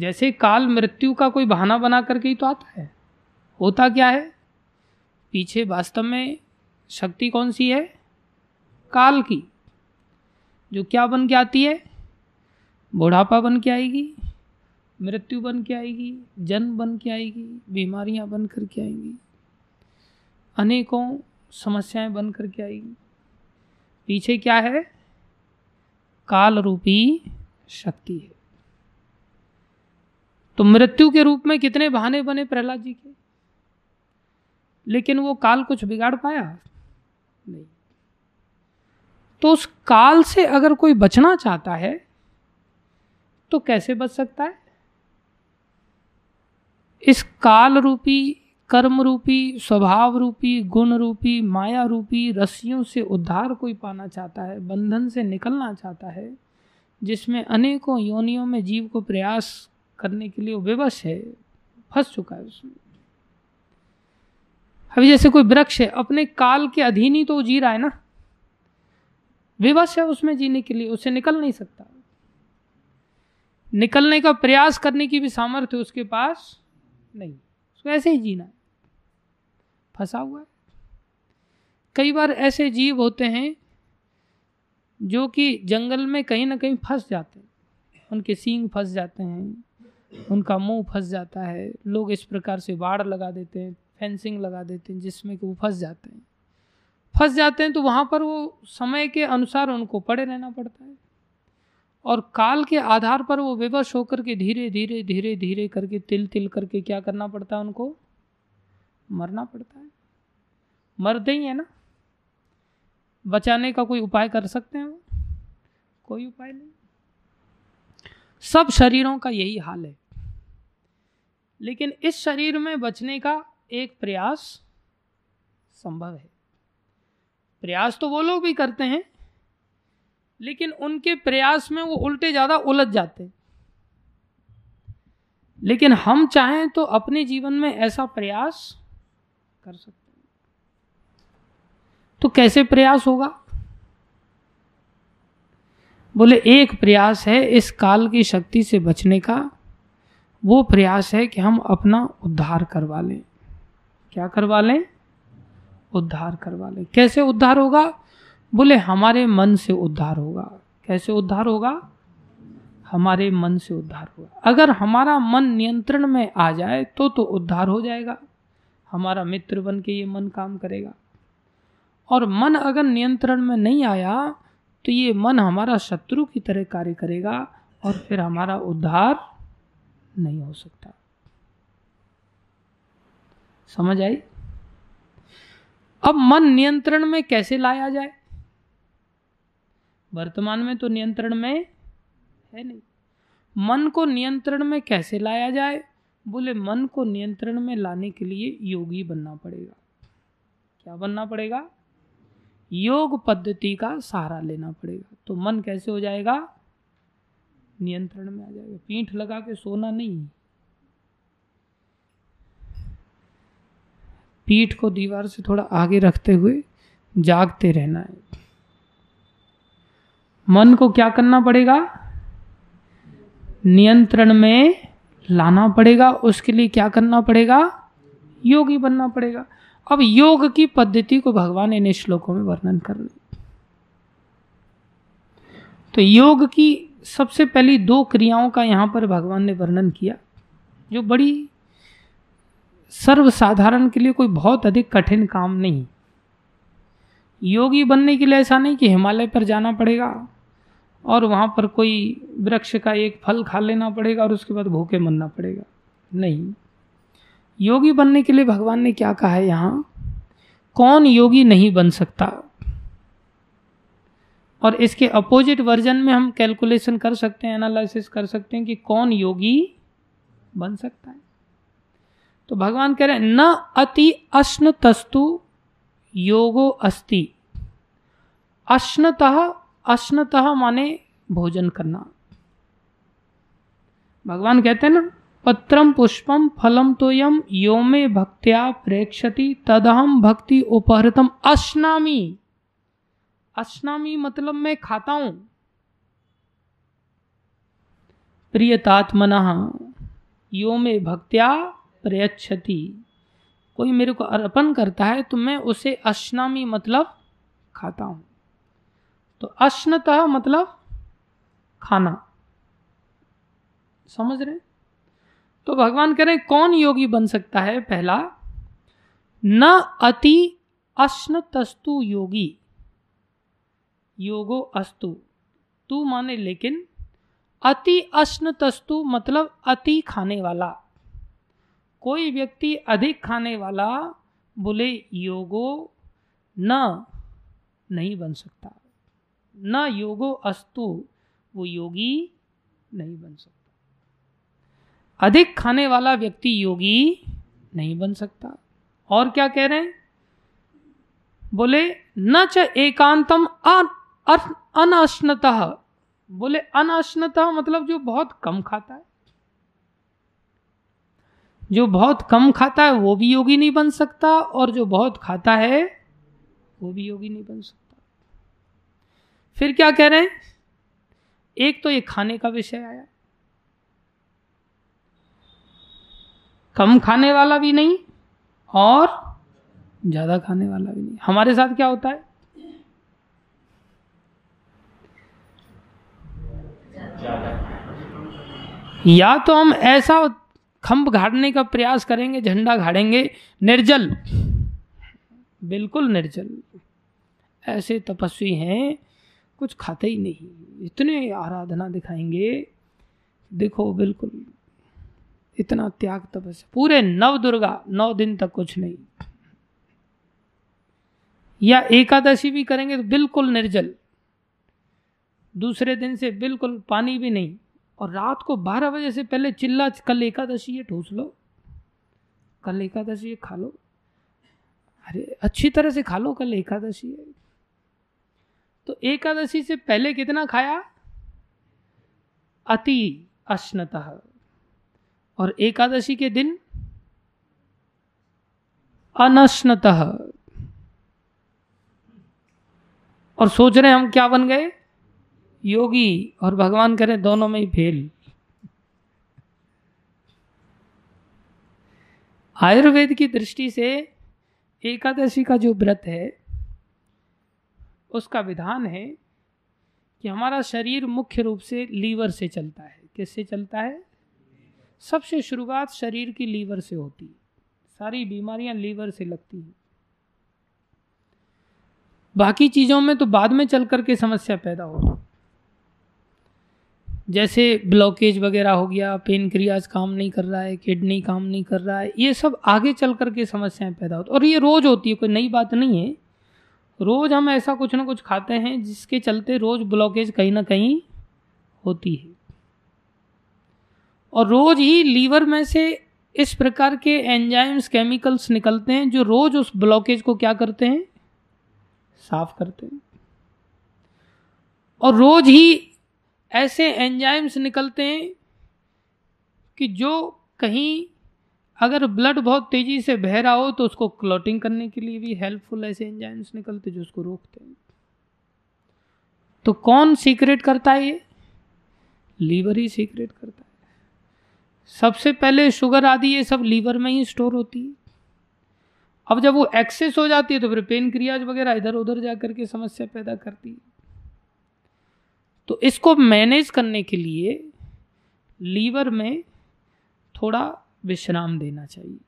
जैसे काल मृत्यु का कोई बहाना बना करके ही तो आता है, होता क्या है? पीछे वास्तव में शक्ति कौन सी है? काल की, जो क्या बन के आती है? बुढ़ापा बन के आएगी, मृत्यु बन के आएगी, जन्म बन के आएगी, बीमारियां बन कर के आएंगी, अनेकों समस्याएं बन कर के आएगी। पीछे क्या है? काल रूपी शक्ति है। तो मृत्यु के रूप में कितने बहाने बने प्रहलाद जी के, लेकिन वो काल कुछ बिगाड़ पाया नहीं। तो उस काल से अगर कोई बचना चाहता है तो कैसे बच सकता है? इस काल रूपी, कर्म रूपी, स्वभाव रूपी, गुण रूपी, माया रूपी रस्सियों से उद्धार कोई पाना चाहता है, बंधन से निकलना चाहता है, जिसमें अनेकों योनियों में जीव को प्रयास करने के लिए विवश है, फंस चुका है उसमें। अभी जैसे कोई वृक्ष है, अपने काल के अधीन ही तो जी रहा है ना, विवश है उसमें जीने के लिए, उससे निकल नहीं सकता। निकलने का प्रयास करने की भी सामर्थ्य उसके पास नहीं, उसको ऐसे ही जीना है, फंसा हुआ है। कई बार ऐसे जीव होते हैं जो कि जंगल में कहीं ना कहीं फंस जाते हैं, उनके सींग फंस जाते हैं, उनका मुंह फंस जाता है, लोग इस प्रकार से बाड़ लगा देते हैं, फेंसिंग लगा देते हैं, जिसमें कि वो फंस जाते हैं। तो वहाँ पर वो समय के अनुसार उनको पड़े रहना पड़ता है, और काल के आधार पर वो विवश होकर के धीरे धीरे करके तिल करके क्या करना पड़ता है? उनको मरना पड़ता है। मरते ही है ना, बचाने का कोई उपाय कर सकते हैं? वो कोई उपाय नहीं। सब शरीरों का यही हाल है, लेकिन इस शरीर में बचने का एक प्रयास संभव है। प्रयास तो वो लोग भी करते हैं, लेकिन उनके प्रयास में वो उल्टे ज़्यादा उलझ जाते हैं। लेकिन हम चाहें तो अपने जीवन में ऐसा प्रयास कर सकते हैं। तो कैसे प्रयास होगा? बोले एक प्रयास है इस काल की शक्ति से बचने का, वो प्रयास है कि हम अपना उद्धार करवा लें। क्या करवा लें? उद्धार करवा लें। कैसे उद्धार होगा? बोले हमारे मन से उद्धार होगा। कैसे उद्धार होगा? हमारे मन से उद्धार होगा। अगर हमारा मन नियंत्रण में आ जाए तो उद्धार हो जाएगा, हमारा मित्र बन के ये मन काम करेगा। और मन अगर नियंत्रण में नहीं आया तो ये मन हमारा शत्रु की तरह कार्य करेगा और फिर हमारा उद्धार नहीं हो सकता। समझ आई? अब मन नियंत्रण में कैसे लाया जाए? वर्तमान में तो नियंत्रण में है नहीं, मन को नियंत्रण में कैसे लाया जाए? बोले मन को नियंत्रण में लाने के लिए योगी बनना पड़ेगा। क्या बनना पड़ेगा? योग पद्धति का सहारा लेना पड़ेगा। तो मन कैसे हो जाएगा? नियंत्रण में आ जाएगा। पीठ लगा के सोना नहीं, पीठ को दीवार से थोड़ा आगे रखते हुए जागते रहना है। मन को क्या करना पड़ेगा? नियंत्रण में लाना पड़ेगा। उसके लिए क्या करना पड़ेगा? योगी बनना पड़ेगा। अब योग की पद्धति को भगवान इन श्लोकों में वर्णन कर रहे। तो योग की सबसे पहली दो क्रियाओं का यहाँ पर भगवान ने वर्णन किया, जो बड़ी सर्वसाधारण के लिए कोई बहुत अधिक कठिन काम नहीं। योगी बनने के लिए ऐसा नहीं कि हिमालय पर जाना पड़ेगा और वहाँ पर कोई वृक्ष का एक फल खा लेना पड़ेगा और उसके बाद भूखे मरना पड़ेगा। नहीं, योगी बनने के लिए भगवान ने क्या कहा है यहाँ? कौन योगी नहीं बन सकता? और इसके अपोजिट वर्जन में हम कैलकुलेशन कर सकते हैं, एनालिसिस कर सकते हैं कि कौन योगी बन सकता है। तो भगवान कह रहे हैं न अति अश्न तस्तु योगो अस्ति। अश्नतः, अश्नतः माने भोजन करना। भगवान कहते हैं ना, पत्रम पुष्पम फलम तोयम यो मे भक्त्या प्रेक्षति तदहम भक्ति उपहृतम अश्नामी। अश्नामी मतलब मैं खाता हूं। प्रियतात्मनः यो मे भक्त्या प्रयच्छति। कोई मेरे को अर्पण करता है तो मैं उसे अश्नामी मतलब खाता हूं। तो अश्नतः मतलब खाना। समझ रहे? तो भगवान कह रहे हैं कौन योगी बन सकता है? पहला, न अति अश्नतस्तु योगी योगो अस्तु। तू माने लेकिन, अति अश्नतस्तु मतलब अति खाने वाला। कोई व्यक्ति अधिक खाने वाला, बोले योगो न नहीं बन सकता। न योगो अस्तु, वो योगी नहीं बन सकता। अधिक खाने वाला व्यक्ति योगी नहीं बन सकता। और क्या कह रहे हैं? बोले न च एकांतम अनाश्नतः। बोले अनाश्नतः मतलब जो बहुत कम खाता है। जो बहुत कम खाता है वो भी योगी नहीं बन सकता, और जो बहुत खाता है वो भी योगी नहीं बन सकता। फिर क्या कह रहे हैं? एक तो ये खाने का विषय आया, कम खाने वाला भी नहीं और ज्यादा खाने वाला भी नहीं। हमारे साथ क्या होता है? या तो हम ऐसा खंभ गाड़ने का प्रयास करेंगे, झंडा गाड़ेंगे, निर्जल, बिल्कुल निर्जल। ऐसे तपस्वी हैं कुछ खाते ही नहीं, इतने आराधना दिखाएंगे, देखो बिल्कुल इतना त्याग तपस्या, पूरे नव दुर्गा 9 दिन तक कुछ नहीं। या एकादशी भी करेंगे तो बिल्कुल निर्जल, दूसरे दिन से बिल्कुल पानी भी नहीं, और रात को 12 बजे से पहले चिल्ला, कल एकादशी है, ठूस लो, कल एकादशी है, खा लो, अरे अच्छी तरह से खा लो, कल एकादशी है। तो एकादशी से पहले कितना खाया? अति अश्नतः। और एकादशी के दिन अनश्नतः। और सोच रहे हम क्या बन गए? योगी और भगवान करे दोनों में ही फेल। आयुर्वेद की दृष्टि से एकादशी का जो व्रत है उसका विधान है कि हमारा शरीर मुख्य रूप से लीवर से चलता है। किससे चलता है? सबसे शुरुआत शरीर की लीवर से होती है। सारी बीमारियां लीवर से लगती हैं। बाकी चीज़ों में तो बाद में चल करके समस्या पैदा होती, जैसे ब्लॉकेज वगैरह हो गया, पेनक्रियाज काम नहीं कर रहा है, किडनी काम नहीं कर रहा है, ये सब आगे चल करके समस्याएं पैदा होती। और ये रोज़ होती है, कोई नई बात नहीं है। रोज़ हम ऐसा कुछ ना कुछ खाते हैं जिसके चलते रोज़ ब्लॉकेज कहीं ना कहीं होती है। और रोज़ ही लीवर में से इस प्रकार के एंजाइम्स, केमिकल्स निकलते हैं जो रोज़ उस ब्लॉकेज को क्या करते हैं? साफ करते हैं। और रोज़ ही ऐसे एंजाइम्स निकलते हैं कि जो कहीं अगर ब्लड बहुत तेज़ी से बह रहा हो तो उसको क्लॉटिंग करने के लिए भी हेल्पफुल ऐसे एंजाइम्स निकलते जो उसको रोकते हैं। तो कौन सीक्रेट करता है? ये लीवर ही सीक्रेट करता है। सबसे पहले शुगर आदि ये सब लीवर में ही स्टोर होती है। अब जब वो एक्सेस हो जाती है तो फिर पेनक्रियाज वगैरह इधर उधर जा करके समस्या पैदा करती है। तो इसको मैनेज करने के लिए लीवर में थोड़ा विश्राम देना चाहिए।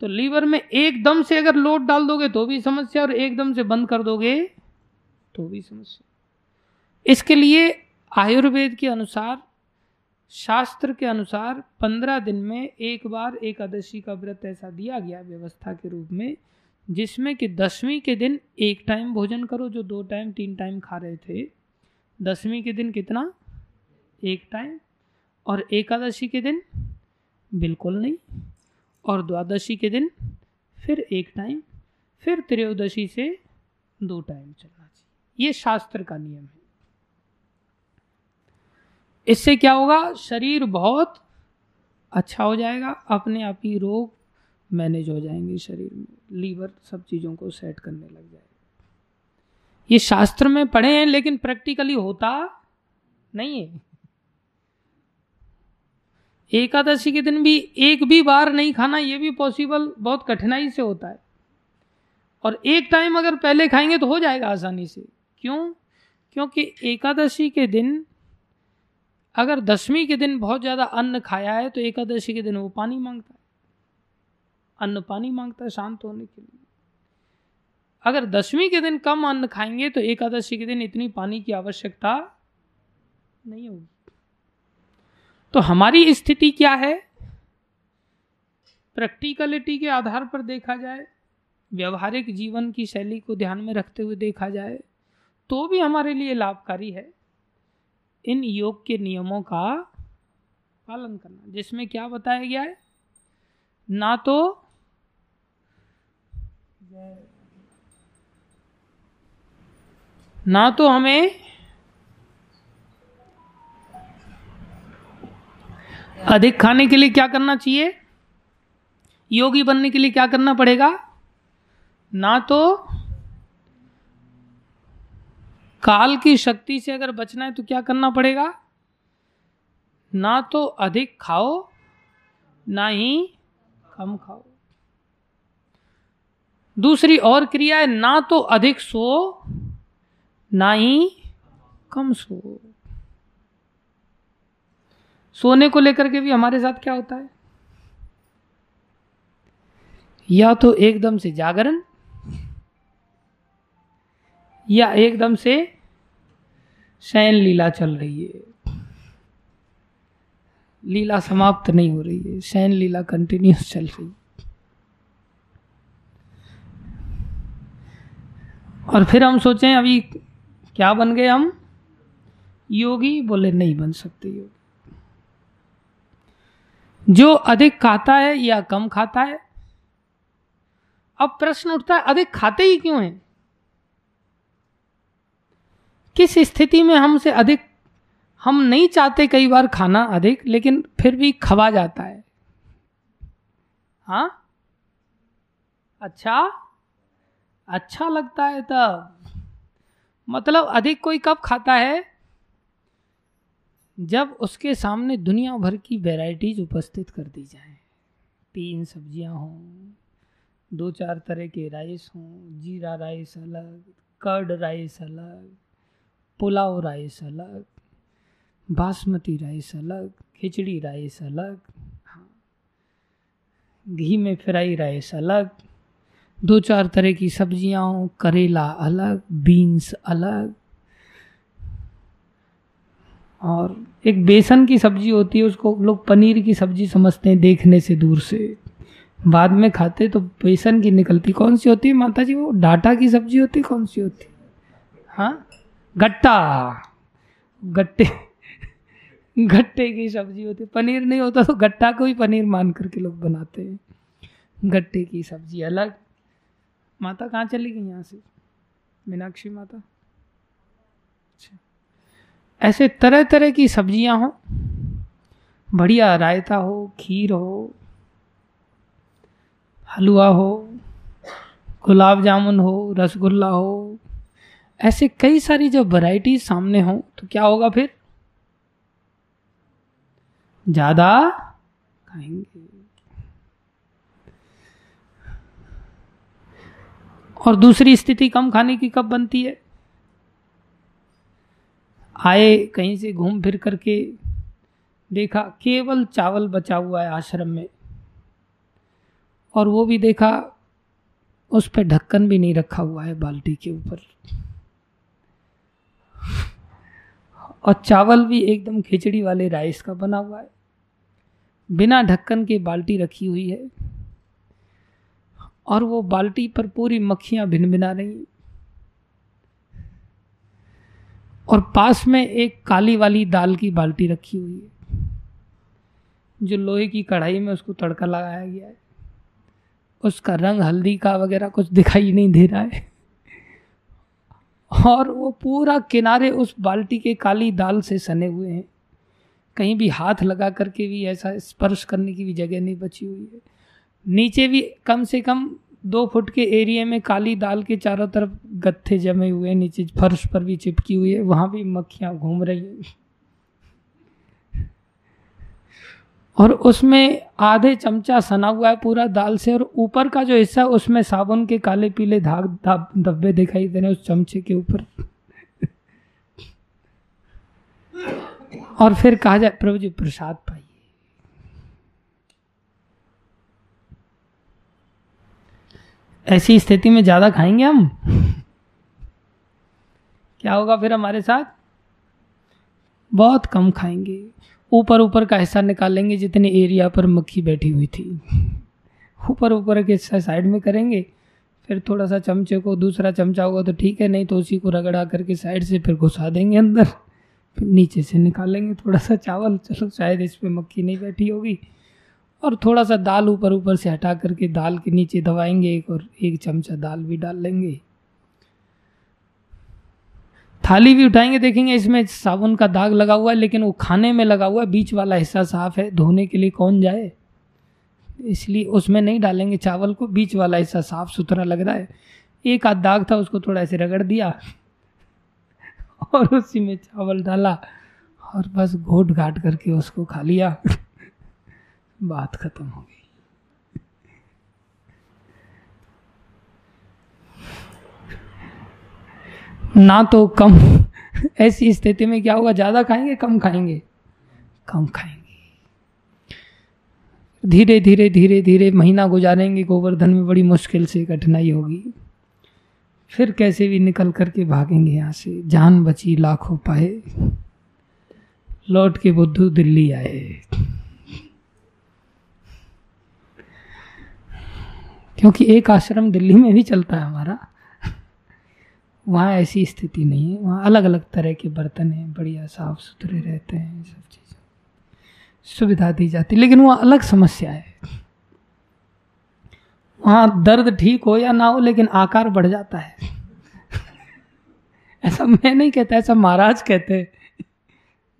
तो लीवर में एकदम से अगर लोड डाल दोगे तो भी समस्या, और एकदम से बंद कर दोगे तो भी समस्या। इसके लिए आयुर्वेद के अनुसार, शास्त्र के अनुसार 15 दिन में एक बार एकादशी का व्रत ऐसा दिया गया व्यवस्था के रूप में, जिसमें कि 10वीं के दिन एक टाइम भोजन करो। जो 2 टाइम 3 टाइम खा रहे थे, 10वीं के दिन कितना? 1 टाइम। और एकादशी के दिन बिल्कुल नहीं, और 12वीं के दिन फिर 1 टाइम, फिर 13वीं से 2 टाइम चलना चाहिए। ये शास्त्र का नियम है। इससे क्या होगा? शरीर बहुत अच्छा हो जाएगा, अपने आप ही रोग मैनेज हो जाएंगे शरीर में, लीवर सब चीज़ों को सेट करने लग जाएगा। ये शास्त्र में पढ़े हैं लेकिन प्रैक्टिकली होता नहीं है। एकादशी के दिन भी एक भी बार नहीं खाना, ये भी पॉसिबल बहुत कठिनाई से होता है। और 1 टाइम अगर पहले खाएंगे तो हो जाएगा आसानी से। क्यों? क्योंकि एकादशी के दिन अगर 10वीं के दिन बहुत ज़्यादा अन्न खाया है तो एकादशी के दिन वो पानी मांगता है, अन्न पानी मांगता है शांत होने के लिए। अगर 10वीं के दिन कम अन्न खाएंगे तो एकादशी के दिन इतनी पानी की आवश्यकता नहीं होगी। तो हमारी स्थिति क्या है? प्रैक्टिकलिटी के आधार पर देखा जाए, व्यवहारिक जीवन की शैली को ध्यान में रखते हुए देखा जाए तो भी हमारे लिए लाभकारी है इन योग के नियमों का पालन करना, जिसमें क्या बताया गया है? ना तो हमें अधिक खाने के लिए क्या करना चाहिए? योगी बनने के लिए क्या करना पड़ेगा? ना तो काल की शक्ति से अगर बचना है तो क्या करना पड़ेगा? ना तो अधिक खाओ, ना ही कम खाओ। दूसरी और क्रिया है, ना तो अधिक सो, ना ही कम सो। सोने को लेकर के भी हमारे साथ क्या होता है? या तो एकदम से जागरण, या एकदम से शयन लीला चल रही है। लीला समाप्त नहीं हो रही है, शयन लीला कंटिन्यूस चल रही है। और फिर हम सोचें अभी क्या बन गए हम? योगी? बोले नहीं बन सकते योगी। जो अधिक खाता है या कम खाता है। अब प्रश्न उठता है अधिक खाते ही क्यों हैं? किस स्थिति में हमसे अधिक, हम नहीं चाहते कई बार खाना अधिक, लेकिन फिर भी खवा जाता है? हाँ, अच्छा लगता है तब। मतलब अधिक कोई कब खाता है? जब उसके सामने दुनिया भर की वैरायटीज उपस्थित कर दी जाए, 3 सब्जियां हों, 2-4 तरह के राइस हों, जीरा राइस अलग, कर्ड राइस अलग, पुलाव राइस अलग, बासमती राइस अलग, खिचड़ी राइस अलग, घी में फ्राई राइस अलग, 2-4 तरह की सब्जियां हों, करेला अलग, बीन्स अलग, और एक बेसन की सब्जी होती है, उसको लोग पनीर की सब्जी समझते हैं देखने से दूर से, बाद में खाते तो बेसन की निकलती कौन सी होती है माता जी? वो डाटा की सब्जी होती कौन सी होती? हाँ, गट्टे की सब्जी होती। पनीर नहीं होता तो गट्टा को ही पनीर मान करके लोग बनाते हैं। गट्टे की सब्जी अलग। माता कहाँ चली गई यहाँ से? मीनाक्षी माता। अच्छा, ऐसे तरह तरह की सब्जियां हो, बढ़िया रायता हो, खीर हो, हलवा हो, गुलाब जामुन हो, रसगुल्ला हो, ऐसे कई सारी जब वैरायटी सामने हो तो क्या होगा? फिर ज्यादा खाएंगे। और दूसरी स्थिति कम खाने की कब बनती है? आए कहीं से घूम फिर करके, देखा केवल चावल बचा हुआ है आश्रम में, और वो भी देखा उस पर ढक्कन भी नहीं रखा हुआ है बाल्टी के ऊपर, और चावल भी एकदम खिचड़ी वाले राइस का बना हुआ है, बिना ढक्कन के बाल्टी रखी हुई है, और वो बाल्टी पर पूरी मक्खियां भिनभिना रही हैं, और पास में एक काली वाली दाल की बाल्टी रखी हुई है, जो लोहे की कढ़ाई में उसको तड़का लगाया गया है, उसका रंग हल्दी का वगैरह कुछ दिखाई नहीं दे रहा है, और वो पूरा किनारे उस बाल्टी के काली दाल से सने हुए हैं, कहीं भी हाथ लगा करके भी ऐसा स्पर्श करने की भी जगह नहीं बची हुई है, नीचे भी कम से कम 2 फुट के एरिया में काली दाल के चारों तरफ गत्थे जमे हुए हैं, नीचे फर्श पर भी चिपकी हुई है, वहाँ भी मक्खियाँ घूम रही हैं, और उसमें आधे चमचा सना हुआ है पूरा दाल से, और ऊपर का जो हिस्सा उसमें साबुन के काले पीले दाग धब्बे दिखाई दे रहे हैं उस चमचे के ऊपर। और फिर कहा जाए प्रभु जी प्रसाद पाइए। ऐसी स्थिति में ज्यादा खाएंगे हम? क्या होगा फिर हमारे साथ? बहुत कम खाएंगे, ऊपर ऊपर का हिस्सा निकालेंगे जितने एरिया पर मक्खी बैठी हुई थी, ऊपर ऊपर के हिस्सा साइड में करेंगे, फिर थोड़ा सा चमचे को, दूसरा चमचा होगा तो ठीक है, नहीं तो उसी को रगड़ा करके साइड से फिर घुसा देंगे अंदर, फिर नीचे से निकालेंगे थोड़ा सा चावल, चलो शायद इस पर मक्खी नहीं बैठी होगी, और थोड़ा सा दाल ऊपर ऊपर से हटा करके दाल के नीचे दबाएंगे एक, और एक चमचा दाल भी डाल लेंगे, थाली भी उठाएंगे देखेंगे इसमें साबुन का दाग लगा हुआ है, लेकिन वो खाने में लगा हुआ है, बीच वाला हिस्सा साफ है, धोने के लिए कौन जाए, इसलिए उसमें नहीं डालेंगे चावल को, बीच वाला हिस्सा साफ सुथरा लग रहा है, एक आध दाग था उसको थोड़ा ऐसे रगड़ दिया और उसी में चावल डाला, और बस घोट घाट करके उसको खा लिया, बात खत्म हो गई। ना तो कम, ऐसी स्थिति में क्या होगा? ज्यादा खाएंगे, कम खाएंगे, कम खाएंगे। धीरे धीरे धीरे धीरे महीना गुजारेंगे गोवर्धन में, बड़ी मुश्किल से, कठिनाई होगी, फिर कैसे भी निकल करके भागेंगे यहाँ से। जान बची लाखों पाए, लौट के बुद्धू दिल्ली आए, क्योंकि एक आश्रम दिल्ली में भी चलता है हमारा, वहाँ ऐसी स्थिति नहीं है, वहाँ अलग अलग तरह के बर्तन हैं, बढ़िया साफ सुथरे रहते हैं, सब चीज़ें सुविधा दी जाती है, लेकिन वहाँ अलग समस्या है, वहाँ दर्द ठीक हो या ना हो लेकिन आकार बढ़ जाता है। ऐसा मैं नहीं कहता, ऐसा महाराज कहते हैं।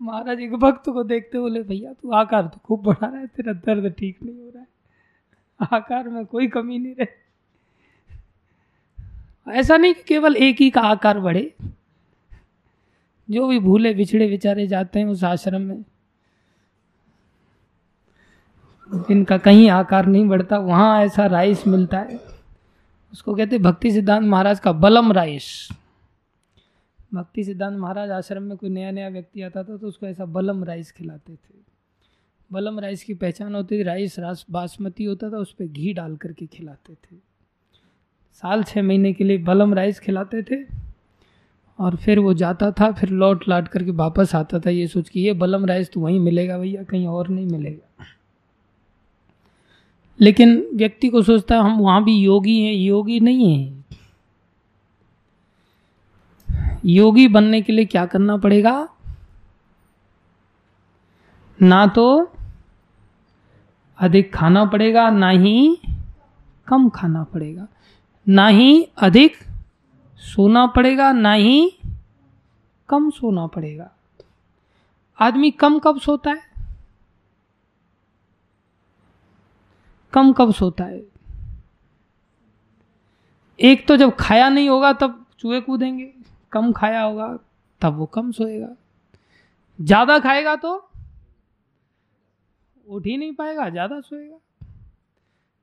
महाराज एक भक्त को देखते बोले, भैया तू आकार तो खूब बढ़ा रहा है, तेरा दर्द ठीक नहीं हो रहा है, आकार में कोई कमी नहीं रहे। ऐसा नहीं कि केवल एक ही का आकार बढ़े, जो भी भूले बिछड़े बेचारे जाते हैं उस आश्रम में, इनका कहीं आकार नहीं बढ़ता। वहाँ ऐसा राइस मिलता है, उसको कहते भक्ति सिद्धांत महाराज का बलम राइस। भक्ति सिद्धांत महाराज आश्रम में कोई नया नया व्यक्ति आता था तो उसको ऐसा बलम राइस खिलाते थे। बलम राइस की पहचान होती थी, राइस बासमती होता था, उस पर घी डाल करके खिलाते थे। साल 6 महीने के लिए बलम राइस खिलाते थे और फिर वो जाता था, फिर लौट लाट करके वापस आता था ये सोच के ये बलम राइस तो वहीं मिलेगा भैया, कहीं और नहीं मिलेगा। लेकिन व्यक्ति को सोचता हम वहाँ भी योगी हैं। योगी नहीं है। योगी बनने के लिए क्या करना पड़ेगा? ना तो अधिक खाना पड़ेगा, ना ही कम खाना पड़ेगा, ना ही अधिक सोना पड़ेगा, ना ही कम सोना पड़ेगा। आदमी कम कब सोता है? कम कब सोता है? एक तो जब खाया नहीं होगा तब चूहे कूदेंगे, कम खाया होगा तब वो कम सोएगा। ज्यादा खाएगा तो उठ ही नहीं पाएगा, ज्यादा सोएगा।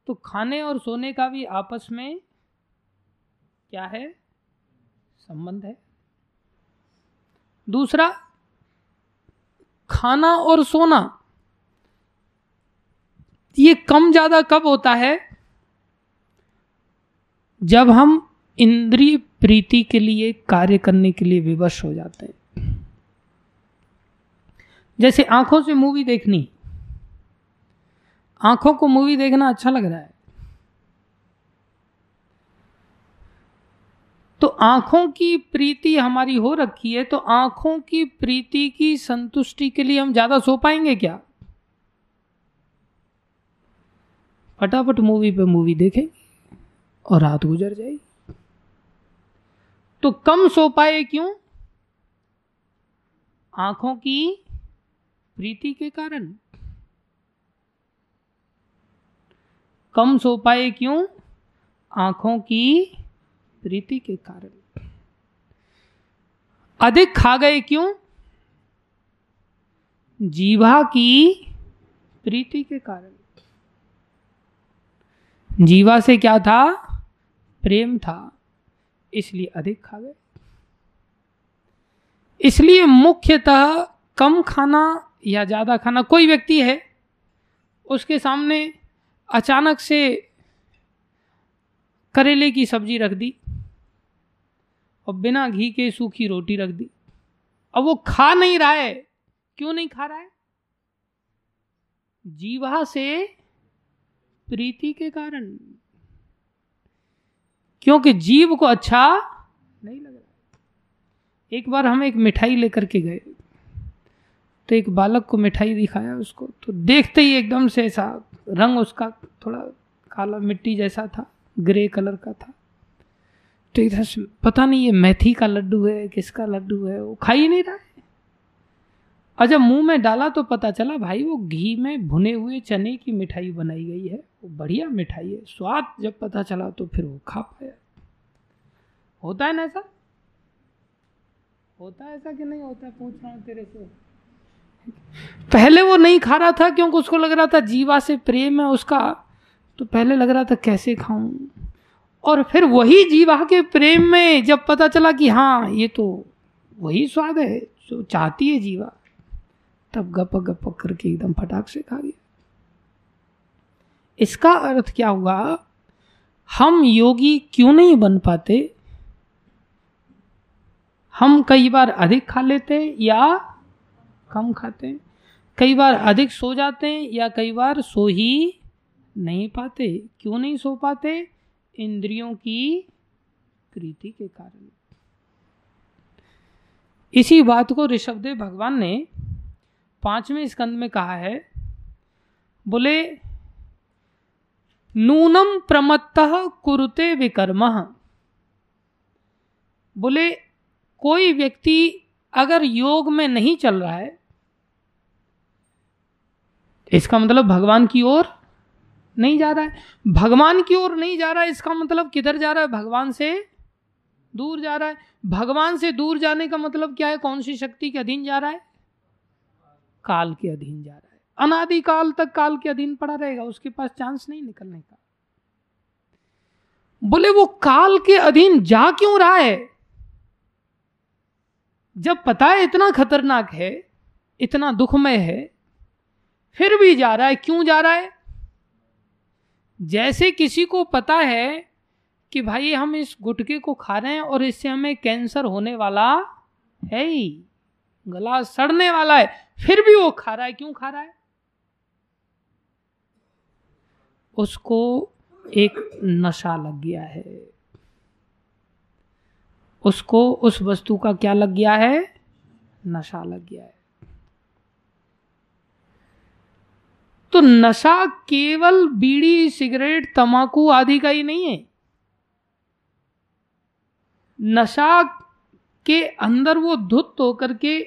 तो खाने और सोने का भी आपस में क्या है? संबंध है। दूसरा, खाना और सोना ये कम ज्यादा कब होता है? जब हम इंद्रिय प्रीति के लिए कार्य करने के लिए विवश हो जाते हैं। जैसे आंखों से मूवी देखनी, आंखों को मूवी देखना अच्छा लग रहा है तो आंखों की प्रीति हमारी हो रखी है, तो आंखों की प्रीति की संतुष्टि के लिए हम ज्यादा सो पाएंगे क्या? फटाफट मूवी पे मूवी देखेंगे और रात गुजर जाएगी। तो कम सो पाए क्यों? आंखों की प्रीति के कारण कम सो पाए। क्यों? आंखों की प्रीति के कारण। अधिक खा गए क्यों? जीवा की प्रीति के कारण। जीवा से क्या था? प्रेम था, इसलिए अधिक खा गए। इसलिए मुख्यतः कम खाना या ज्यादा खाना। कोई व्यक्ति है, उसके सामने अचानक से करेले की सब्जी रख दी और बिना घी के सूखी रोटी रख दी। अब वो खा नहीं रहा है। क्यों नहीं खा रहा है? जीवा से प्रीति के कारण, क्योंकि जीव को अच्छा नहीं लग रहा। एक बार हम एक मिठाई लेकर के गए तो एक बालक को मिठाई दिखाया उसको, तो देखते ही एकदम से ऐसा रंग उसका थोड़ा काला मिट्टी जैसा था, ग्रे कलर का था। तो एकदम पता नहीं ये मेथी का लड्डू है किसका लड्डू है, वो खा ही नहीं रहा है। और जब मुंह में डाला तो पता चला भाई वो घी में भुने हुए चने की मिठाई बनाई गई है, वो बढ़िया मिठाई है। स्वाद जब पता चला तो फिर वो खा पाया। होता है ना ऐसा? होता है ऐसा कि नहीं होता? पूछ रहा हूँ तेरे से। पहले वो नहीं खा रहा था क्योंकि उसको लग रहा था जीवा से प्रेम है उसका, तो पहले लग रहा था कैसे खाऊं, और फिर वही जीवा के प्रेम में जब पता चला कि हाँ ये तो वही स्वाद है जो चाहती है जीवा, तब गपक गपक करके एकदम फटाक से खा गया। इसका अर्थ क्या हुआ? हम योगी क्यों नहीं बन पाते? हम कई बार अधिक खा लेते हैं या कम खाते हैं, कई बार अधिक सो जाते हैं या कई बार सो ही नहीं पाते। क्यों नहीं सो पाते? इंद्रियों की प्रीति के कारण। इसी बात को ऋषभदेव भगवान ने 5वें स्कंद में कहा है। बोले नूनम प्रमत्तः कुरुते विकर्मः। बोले कोई व्यक्ति अगर योग में नहीं चल रहा है, इसका मतलब भगवान की ओर नहीं जा रहा है। भगवान की ओर नहीं जा रहा है, इसका मतलब किधर जा रहा है? भगवान से दूर जा रहा है। भगवान से दूर जाने का मतलब क्या है? कौन सी शक्ति के अधीन जा रहा है? काल के अधीन जा रहा है। अनादिकाल तक काल के अधीन पड़ा रहेगा, उसके पास चांस नहीं निकलने का। बोले वो काल के अधीन जा क्यों रहा है जब पता है इतना खतरनाक है, इतना दुखमय है, फिर भी जा रहा है, क्यों जा रहा है? जैसे किसी को पता है कि भाई हम इस गुटके को खा रहे हैं और इससे हमें कैंसर होने वाला है ही, गला सड़ने वाला है, फिर भी वो खा रहा है, क्यों खा रहा है? उसको एक नशा लग गया है, उसको उस वस्तु का क्या लग गया है? नशा लग गया है। तो नशा केवल बीड़ी, सिगरेट, तंबाकू आदि का ही नहीं है। नशा के अंदर वो धुत होकर के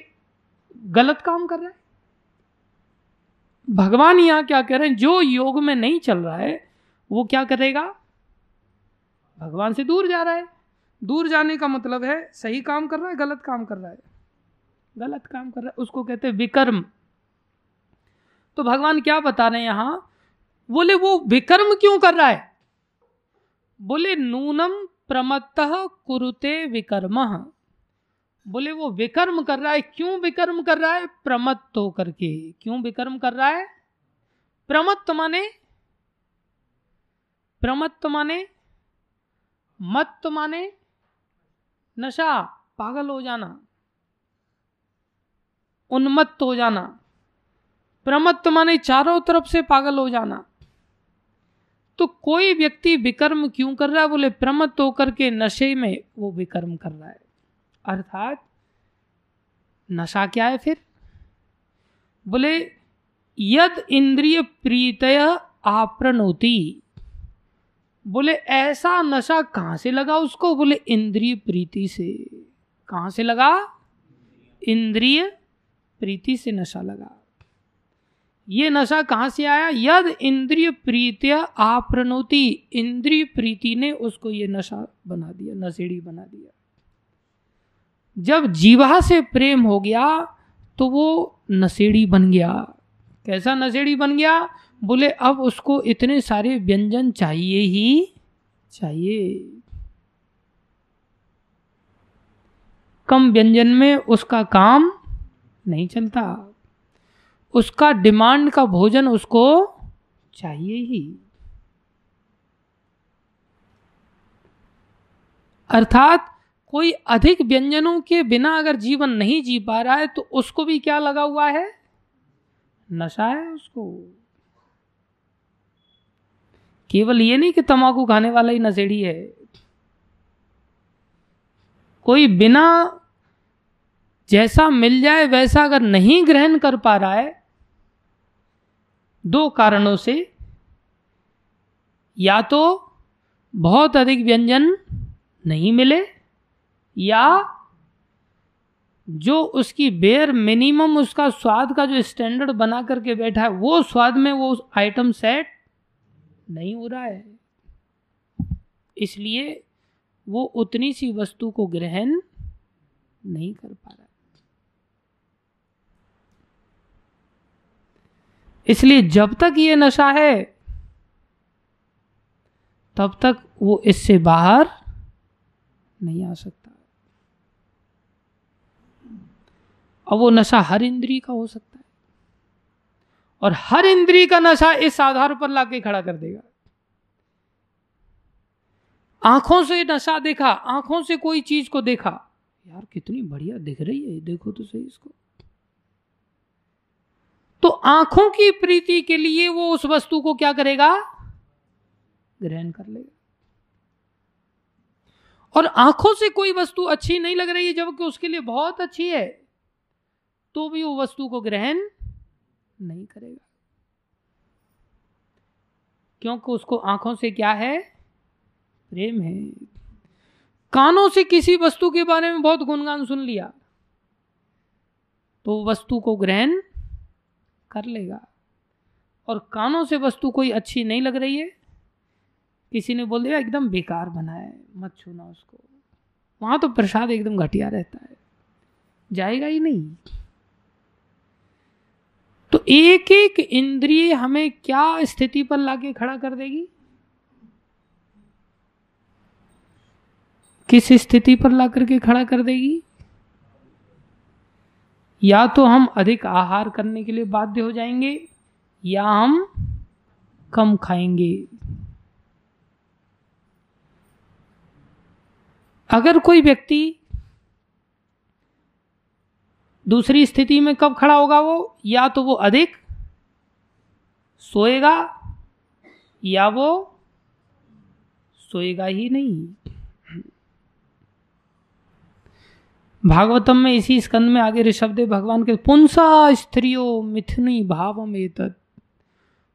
गलत काम कर रहा है। भगवान यहां क्या कह रहे हैं? जो योग में नहीं चल रहा है वो क्या करेगा? भगवान से दूर जा रहा है। दूर जाने का मतलब है सही काम कर रहा है, गलत काम कर रहा है, गलत काम कर रहा है, उसको कहते हैं विकर्म। तो भगवान क्या बता रहे हैं यहां? बोले वो विकर्म क्यों कर रहा है? बोले नूनम प्रमत्तः कुरुते विकर्मः। बोले वो विकर्म कर रहा है। क्यों विकर्म कर रहा है? प्रमत्त होकर के। क्यों विकर्म कर रहा है? प्रमत्त माने, प्रमत्त माने, मत्त माने नशा, पागल हो जाना, उन्मत्त हो जाना। प्रमत्त माने चारों तरफ से पागल हो जाना। तो कोई व्यक्ति विकर्म क्यों कर रहा है? बोले प्रमत्त होकर के नशे में वो विकर्म कर रहा है। अर्थात नशा क्या है फिर? बोले यद इंद्रिय प्रीतय आपनोति। बोले ऐसा नशा कहां से लगा उसको? बोले इंद्रिय प्रीति से। कहां से लगा? इंद्रिय प्रीति से नशा लगा। ये नशा कहां से आया? यद इंद्रिय प्रीत्या आपनोति। इंद्रिय प्रीति ने उसको ये नशा बना दिया, नशेड़ी बना दिया। जब जीवा से प्रेम हो गया तो वो नशेड़ी बन गया। कैसा नशेड़ी बन गया? बोले अब उसको इतने सारे व्यंजन चाहिए ही चाहिए। कम व्यंजन में उसका काम नहीं चलता, उसका डिमांड का भोजन उसको चाहिए ही। अर्थात कोई अधिक व्यंजनों के बिना अगर जीवन नहीं जी पा रहा है तो उसको भी क्या लगा हुआ है? नशा है उसको। केवल ये नहीं कि तंबाकू खाने वाला ही नशेड़ी है, कोई बिना जैसा मिल जाए वैसा अगर नहीं ग्रहण कर पा रहा है दो कारणों से, या तो बहुत अधिक व्यंजन नहीं मिले या जो उसकी बेयर मिनिमम उसका स्वाद का जो स्टैंडर्ड बना करके बैठा है वो स्वाद में वो आइटम सेट नहीं हो रहा है, इसलिए वो उतनी सी वस्तु को ग्रहण नहीं कर पा रहा। इसलिए जब तक ये नशा है तब तक वो इससे बाहर नहीं आ सकता। और वो नशा हर इंद्री का हो सकता है और हर इंद्री का नशा इस आधार पर लाके खड़ा कर देगा। आंखों से नशा देखा, आंखों से कोई चीज को देखा, यार कितनी बढ़िया दिख रही है, देखो तो सही इसको, तो आंखों की प्रीति के लिए वो उस वस्तु को क्या करेगा? ग्रहण कर लेगा। और आंखों से कोई वस्तु अच्छी नहीं लग रही है जबकि उसके लिए बहुत अच्छी है तो भी वो वस्तु को ग्रहण नहीं करेगा, क्योंकि उसको आंखों से क्या है? प्रेम है। कानों से किसी वस्तु के बारे में बहुत गुणगान सुन लिया तो वस्तु को ग्रहण कर लेगा। और कानों से वस्तु कोई अच्छी नहीं लग रही है, किसी ने बोल दिया एकदम बेकार बनाया है, मत छूना उसको, वहाँ तो प्रसाद एकदम घटिया रहता है, जाएगा ही नहीं। तो एक एक इंद्रिय हमें क्या स्थिति पर लाके खड़ा कर देगी, किस स्थिति पर ला करके खड़ा कर देगी। या तो हम अधिक आहार करने के लिए बाध्य हो जाएंगे या हम कम खाएंगे। अगर कोई व्यक्ति दूसरी स्थिति में कब खड़ा होगा, वो या तो वो अधिक सोएगा या वो सोएगा ही नहीं। भागवतम में इसी स्कंद में आगे ऋषभदेव भगवान के पुंसा स्त्रियो मिथुनी भावम एतत्,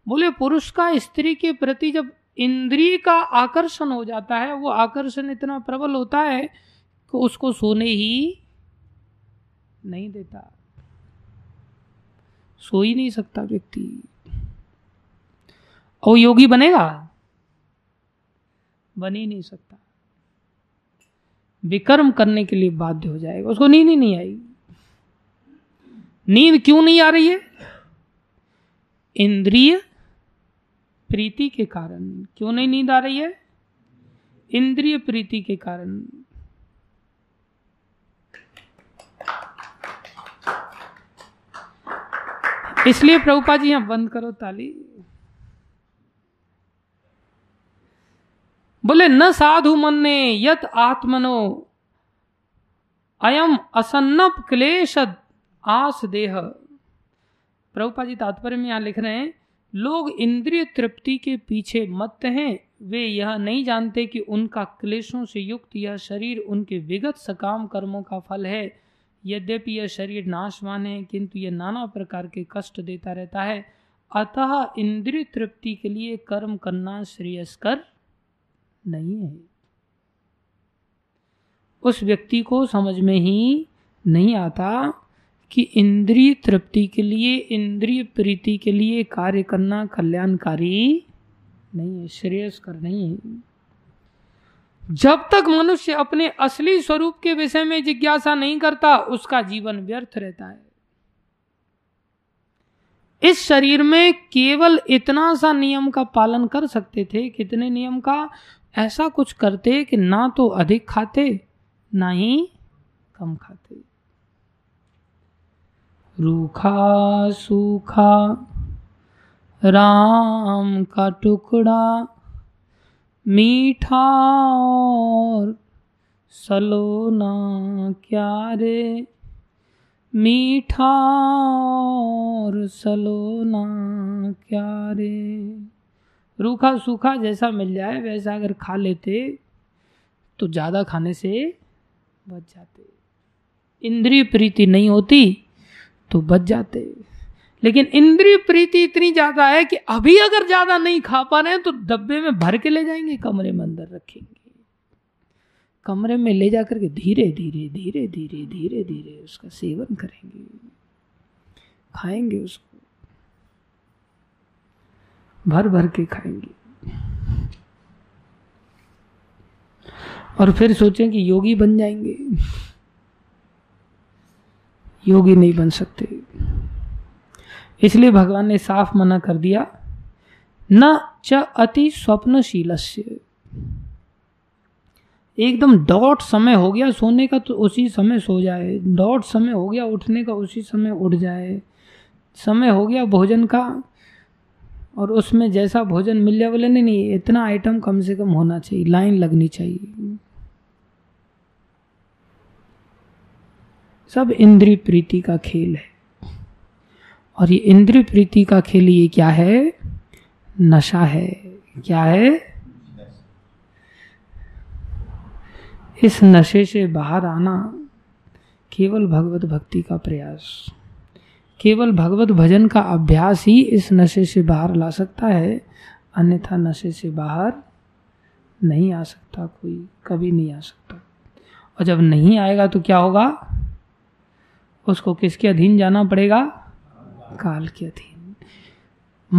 बोले पुरुष का स्त्री के प्रति जब इंद्रिय का आकर्षण हो जाता है, वो आकर्षण इतना प्रबल होता है कि उसको सोने ही नहीं देता, सो ही नहीं सकता व्यक्ति। और योगी बनेगा, बन ही नहीं सकता, विकर्म करने के लिए बाध्य हो जाएगा, उसको नींद ही नहीं आएगी। नींद क्यों नहीं आ रही है? इंद्रिय प्रीति के कारण। क्यों नहीं नींद आ रही है? इंद्रिय प्रीति के कारण। इसलिए प्रभुपाद जी, आप बंद करो ताली। बोले न साधु मन्ने यत आत्मनो अयम असन्नप क्लेशद आस देह। प्रभुपाद जी तात्पर्य में यहां लिख रहे हैं, लोग इंद्रिय तृप्ति के पीछे मत हैं, वे यह नहीं जानते कि उनका क्लेशों से युक्त यह शरीर उनके विगत सकाम कर्मों का फल है। यद्यपि यह शरीर नाशवान है, किंतु यह नाना प्रकार के कष्ट देता रहता है, अतः इंद्रिय तृप्ति के लिए कर्म करना श्रेयस्कर नहीं है। उस व्यक्ति को समझ में ही नहीं आता कि इंद्रिय तृप्ति के लिए, इंद्रिय प्रीति के लिए कार्य करना कल्याणकारी नहीं है, श्रेयस्कर नहीं है। जब तक मनुष्य अपने असली स्वरूप के विषय में जिज्ञासा नहीं करता, उसका जीवन व्यर्थ रहता है। इस शरीर में केवल इतना सा नियम का पालन कर सकते थे, कितने नियम का? ऐसा कुछ करते कि ना तो अधिक खाते ना ही कम खाते। रूखा सूखा राम का टुकड़ा, मीठा और सलोना क्या रे, मीठा और सलोना क्या रे। रूखा सूखा जैसा मिल जाए वैसा अगर खा लेते तो ज़्यादा खाने से बच जाते, इंद्रिय प्रीति नहीं होती तो बच जाते। लेकिन इंद्रिय प्रीति इतनी ज्यादा है कि अभी अगर ज्यादा नहीं खा पा रहे हैं तो डब्बे में भर के ले जाएंगे, कमरे में अंदर रखेंगे, कमरे में ले जा करके धीरे धीरे धीरे धीरे धीरे धीरे उसका सेवन करेंगे, खाएंगे, उसको भर भर के खाएंगे। और फिर सोचें कि योगी बन जाएंगे, योगी नहीं बन सकते। इसलिए भगवान ने साफ मना कर दिया, न च अति स्वप्नशीलस्य। एकदम डॉट समय हो गया सोने का तो उसी समय सो जाए, डॉट समय हो गया उठने का उसी समय उठ जाए, समय हो गया भोजन का और उसमें जैसा भोजन मिल जाए, बोले नहीं, इतना आइटम कम से कम होना चाहिए, लाइन लगनी चाहिए। सब इंद्रिय प्रीति का खेल है। और ये इंद्रिय प्रीति का खेल, ये क्या है? नशा है। क्या है? इस नशे से बाहर आना केवल भगवत भक्ति का प्रयास, केवल भगवत भजन का अभ्यास ही इस नशे से बाहर ला सकता है, अन्यथा नशे से बाहर नहीं आ सकता कोई, कभी नहीं आ सकता। और जब नहीं आएगा तो क्या होगा? उसको किसके अधीन जाना पड़ेगा? काल के अधीन।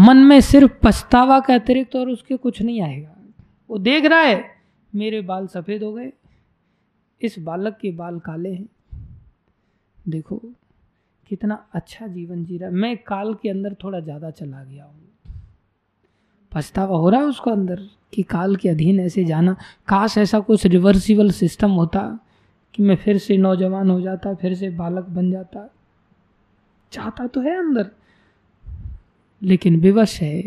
मन में सिर्फ पछतावा के अतिरिक्त और उसके कुछ नहीं आएगा। वो देख रहा है मेरे बाल सफेद हो गए, इस बालक के बाल काले हैं। देखो कितना अच्छा जीवन जी रहा, मैं काल के अंदर थोड़ा ज़्यादा चला गया हूँ। पछतावा हो रहा है उसको अंदर कि काल के अधीन ऐसे जाना, काश ऐसा कुछ रिवर्सिबल सिस्टम होता कि मैं फिर से नौजवान हो जाता, फिर से बालक बन जाता। चाहता तो है अंदर, लेकिन विवश है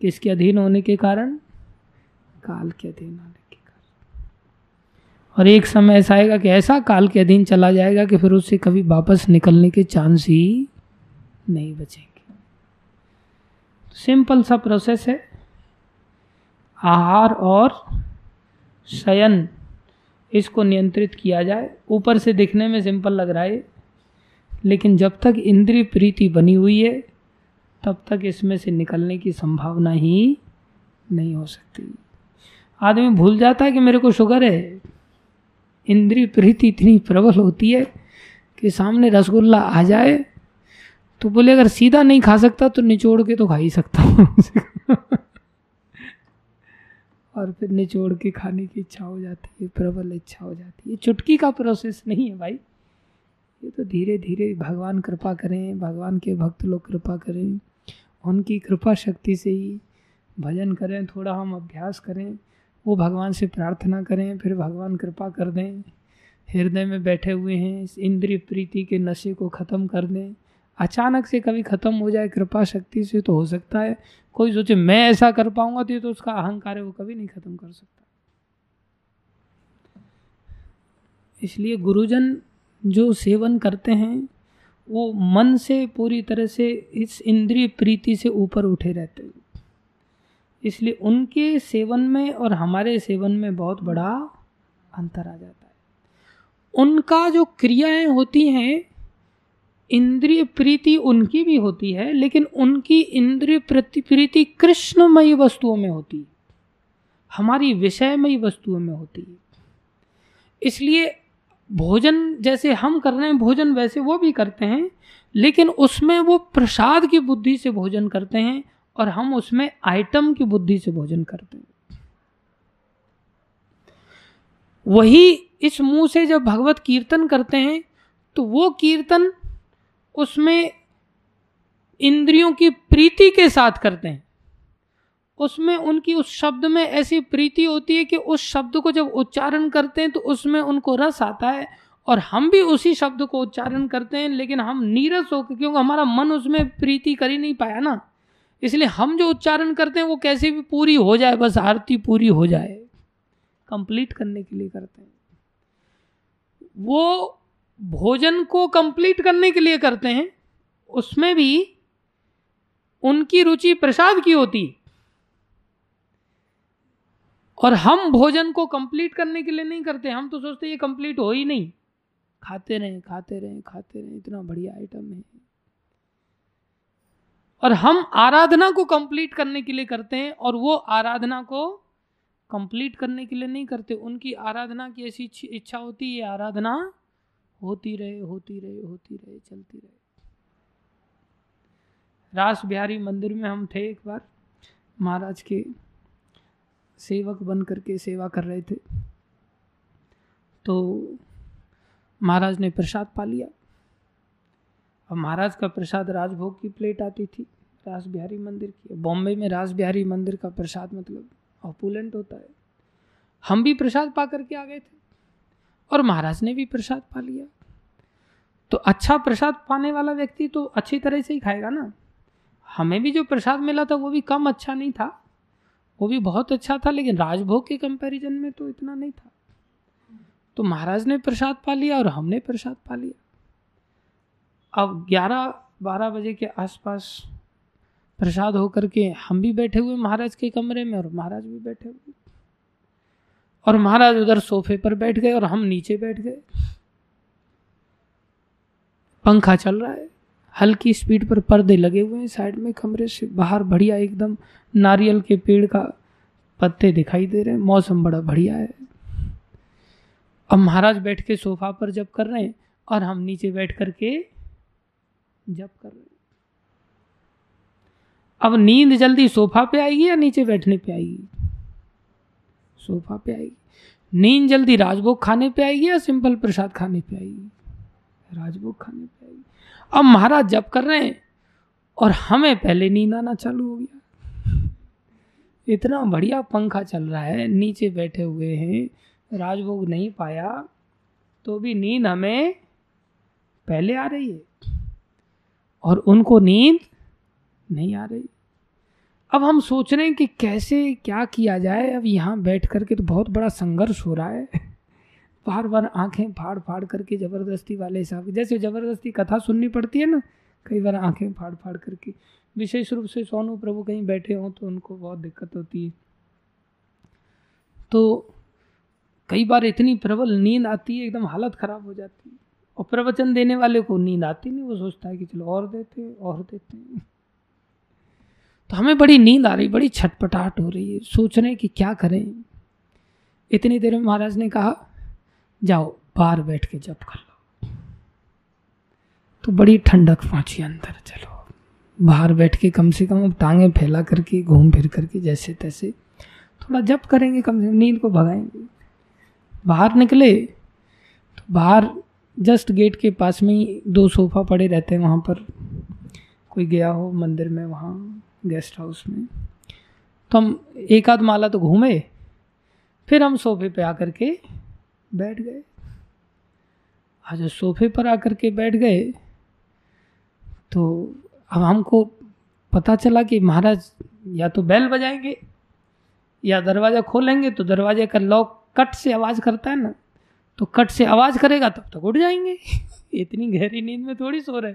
किसके अधीन होने के कारण, काल के अधीन होने के कारण। और एक समय ऐसा आएगा कि ऐसा काल के अधीन चला जाएगा कि फिर उससे कभी वापस निकलने के चांस ही नहीं बचेंगे। सिंपल सा प्रोसेस है, आहार और शयन इसको नियंत्रित किया जाए। ऊपर से दिखने में सिंपल लग रहा है, लेकिन जब तक इंद्रिय प्रीति बनी हुई है तब तक इसमें से निकलने की संभावना ही नहीं हो सकती। आदमी भूल जाता है कि मेरे को शुगर है, इंद्रिय प्रीति इतनी प्रबल होती है कि सामने रसगुल्ला आ जाए तो बोले अगर सीधा नहीं खा सकता तो निचोड़ के तो खा ही सकता हूँ और फिर निचोड़ के खाने की इच्छा हो जाती है, प्रबल इच्छा हो जाती है। चुटकी का प्रोसेस नहीं है भाई, ये तो धीरे धीरे भगवान कृपा करें, भगवान के भक्त लोग कृपा करें, उनकी कृपा शक्ति से ही भजन करें, थोड़ा हम अभ्यास करें, वो भगवान से प्रार्थना करें, फिर भगवान कृपा कर दें। हृदय में बैठे हुए हैं, इस इंद्रिय प्रीति के नशे को ख़त्म कर दें। अचानक से कभी ख़त्म हो जाए कृपा शक्ति से तो हो सकता है। कोई सोचे मैं ऐसा कर पाऊंगा, तो ये तो उसका अहंकार है, वो कभी नहीं ख़त्म कर सकता। इसलिए गुरुजन जो सेवन करते हैं वो मन से पूरी तरह से इस इंद्रिय प्रीति से ऊपर उठे रहते हैं, इसलिए उनके सेवन में और हमारे सेवन में बहुत बड़ा अंतर आ जाता है। उनका जो क्रियाएं होती हैं, इंद्रिय प्रीति उनकी भी होती है, लेकिन उनकी इंद्रिय प्रीति कृष्णमयी वस्तुओं में होती है, हमारी विषयमयी वस्तुओं में होती है। इसलिए भोजन जैसे हम कर रहे हैं भोजन, वैसे वो भी करते हैं, लेकिन उसमें वो प्रसाद की बुद्धि से भोजन करते हैं और हम उसमें आइटम की बुद्धि से भोजन करते हैं। वही इस मुंह से जब भगवत कीर्तन करते हैं तो वो कीर्तन उसमें इंद्रियों की प्रीति के साथ करते हैं, उसमें उनकी उस शब्द में ऐसी प्रीति होती है कि उस शब्द को जब उच्चारण करते हैं तो उसमें उनको रस आता है। और हम भी उसी शब्द को उच्चारण करते हैं, लेकिन हम नीरस होकर, क्योंकि हमारा मन उसमें प्रीति कर ही नहीं पाया ना, इसलिए हम जो उच्चारण करते हैं वो कैसे भी पूरी हो जाए, बस आरती पूरी हो जाए, कंप्लीट करने के लिए करते हैं। वो भोजन को कंप्लीट करने के लिए करते हैं, उसमें भी उनकी रुचि प्रसाद की होती है। और हम भोजन को कंप्लीट करने के लिए नहीं करते, हम तो सोचते ये कंप्लीट हो ही नहीं, खाते रहें खाते रहें खाते रहें, इतना बढ़िया आइटम है। और हम आराधना को कंप्लीट करने के लिए करते हैं, और वो आराधना को कंप्लीट करने के लिए नहीं करते, उनकी आराधना की ऐसी इच्छा होती है आराधना होती रहे होती रहे होती रहे, चलती रहे। राज बिहारी मंदिर में हम थे एक बार, महाराज के सेवक बन करके सेवा कर रहे थे, तो महाराज ने प्रसाद पा लिया। अब महाराज का प्रसाद राजभोग की प्लेट आती थी राज बिहारी मंदिर की। बॉम्बे में राज बिहारी मंदिर का प्रसाद मतलब ऑपुलेंट होता है। हम भी प्रसाद पा करके आ गए थे और महाराज ने भी प्रसाद पा लिया। तो अच्छा प्रसाद पाने वाला व्यक्ति तो अच्छी तरह से ही खाएगा ना। हमें भी जो प्रसाद मिला था वो भी कम अच्छा नहीं था, वो भी बहुत अच्छा था, लेकिन राजभोग के कंपैरिजन में तो इतना नहीं था। तो महाराज ने प्रसाद पा लिया और हमने प्रसाद पा लिया। अब 11-12 बजे के आसपास प्रसाद होकर के हम भी बैठे हुए महाराज के कमरे में, और महाराज भी बैठे हुए, और महाराज उधर सोफे पर बैठ गए और हम नीचे बैठ गए। पंखा चल रहा है, हल्की स्पीड पर पर्दे लगे हुए हैं साइड में कमरे से, बाहर बढ़िया एकदम नारियल के पेड़ का पत्ते दिखाई दे रहे हैं, मौसम बड़ा बढ़िया है। अब महाराज बैठ के सोफा पर जप कर रहे हैं और हम नीचे बैठ करके जप कर रहे हैं। अब नींद जल्दी सोफा पे आएगी या नीचे बैठने पे आएगी? सोफा पे आएगी। नींद जल्दी राजभोग खाने पे आएगी या सिंपल प्रसाद खाने पे आएगी? राजभोग खाने पे आएगी। अब महाराज जप कर रहे हैं और हमें पहले नींद आना चालू हो गया, इतना बढ़िया पंखा चल रहा है, नीचे बैठे हुए हैं, राजभोग नहीं पाया तो भी नींद हमें पहले आ रही है और उनको नींद नहीं आ रही। अब हम सोच रहे हैं कि कैसे क्या किया जाए। अब यहाँ बैठ करके तो बहुत बड़ा संघर्ष हो रहा है, बार बार आंखें फाड़ फाड़ करके ज़बरदस्ती वाले हिसाब, जैसे ज़बरदस्ती कथा सुननी पड़ती है ना, कई बार आंखें फाड़ फाड़ करके, विशेष रूप से सोनू प्रभु कहीं बैठे हों तो उनको बहुत दिक्कत होती है। तो कई बार इतनी प्रबल नींद आती है, एकदम हालत ख़राब हो जाती है, और प्रवचन देने वाले को नींद आती नहीं, वो सोचता है कि चलो और देते हैं और देते हैं। तो हमें बड़ी नींद आ रही, बड़ी छटपटाहट हो रही है, सोच रहे हैं कि क्या करें। इतनी देर में महाराज ने कहा जाओ बाहर बैठ के जप कर लो। तो बड़ी ठंडक पहुंची अंदर, चलो बाहर बैठ के कम से कम टांगे फैला करके घूम फिर करके जैसे तैसे थोड़ा जप करेंगे, कम से कम नींद को भगाएंगे। बाहर निकले तो बाहर जस्ट गेट के पास में ही दो सोफ़ा पड़े रहते हैं, वहाँ पर कोई गया हो मंदिर में, वहाँ गेस्ट हाउस में। तो हम एक आध माला तो घूमे, फिर हम सोफे पे आकर के बैठ गए। आज सोफे पर आकर के बैठ गए तो अब हमको पता चला कि महाराज या तो बेल बजाएंगे या दरवाज़ा खोलेंगे। तो दरवाजे का लॉक कट से आवाज़ करता है ना, तो कट से आवाज़ करेगा तब तक उठ जाएंगे। इतनी गहरी नींद में थोड़ी सो रहे,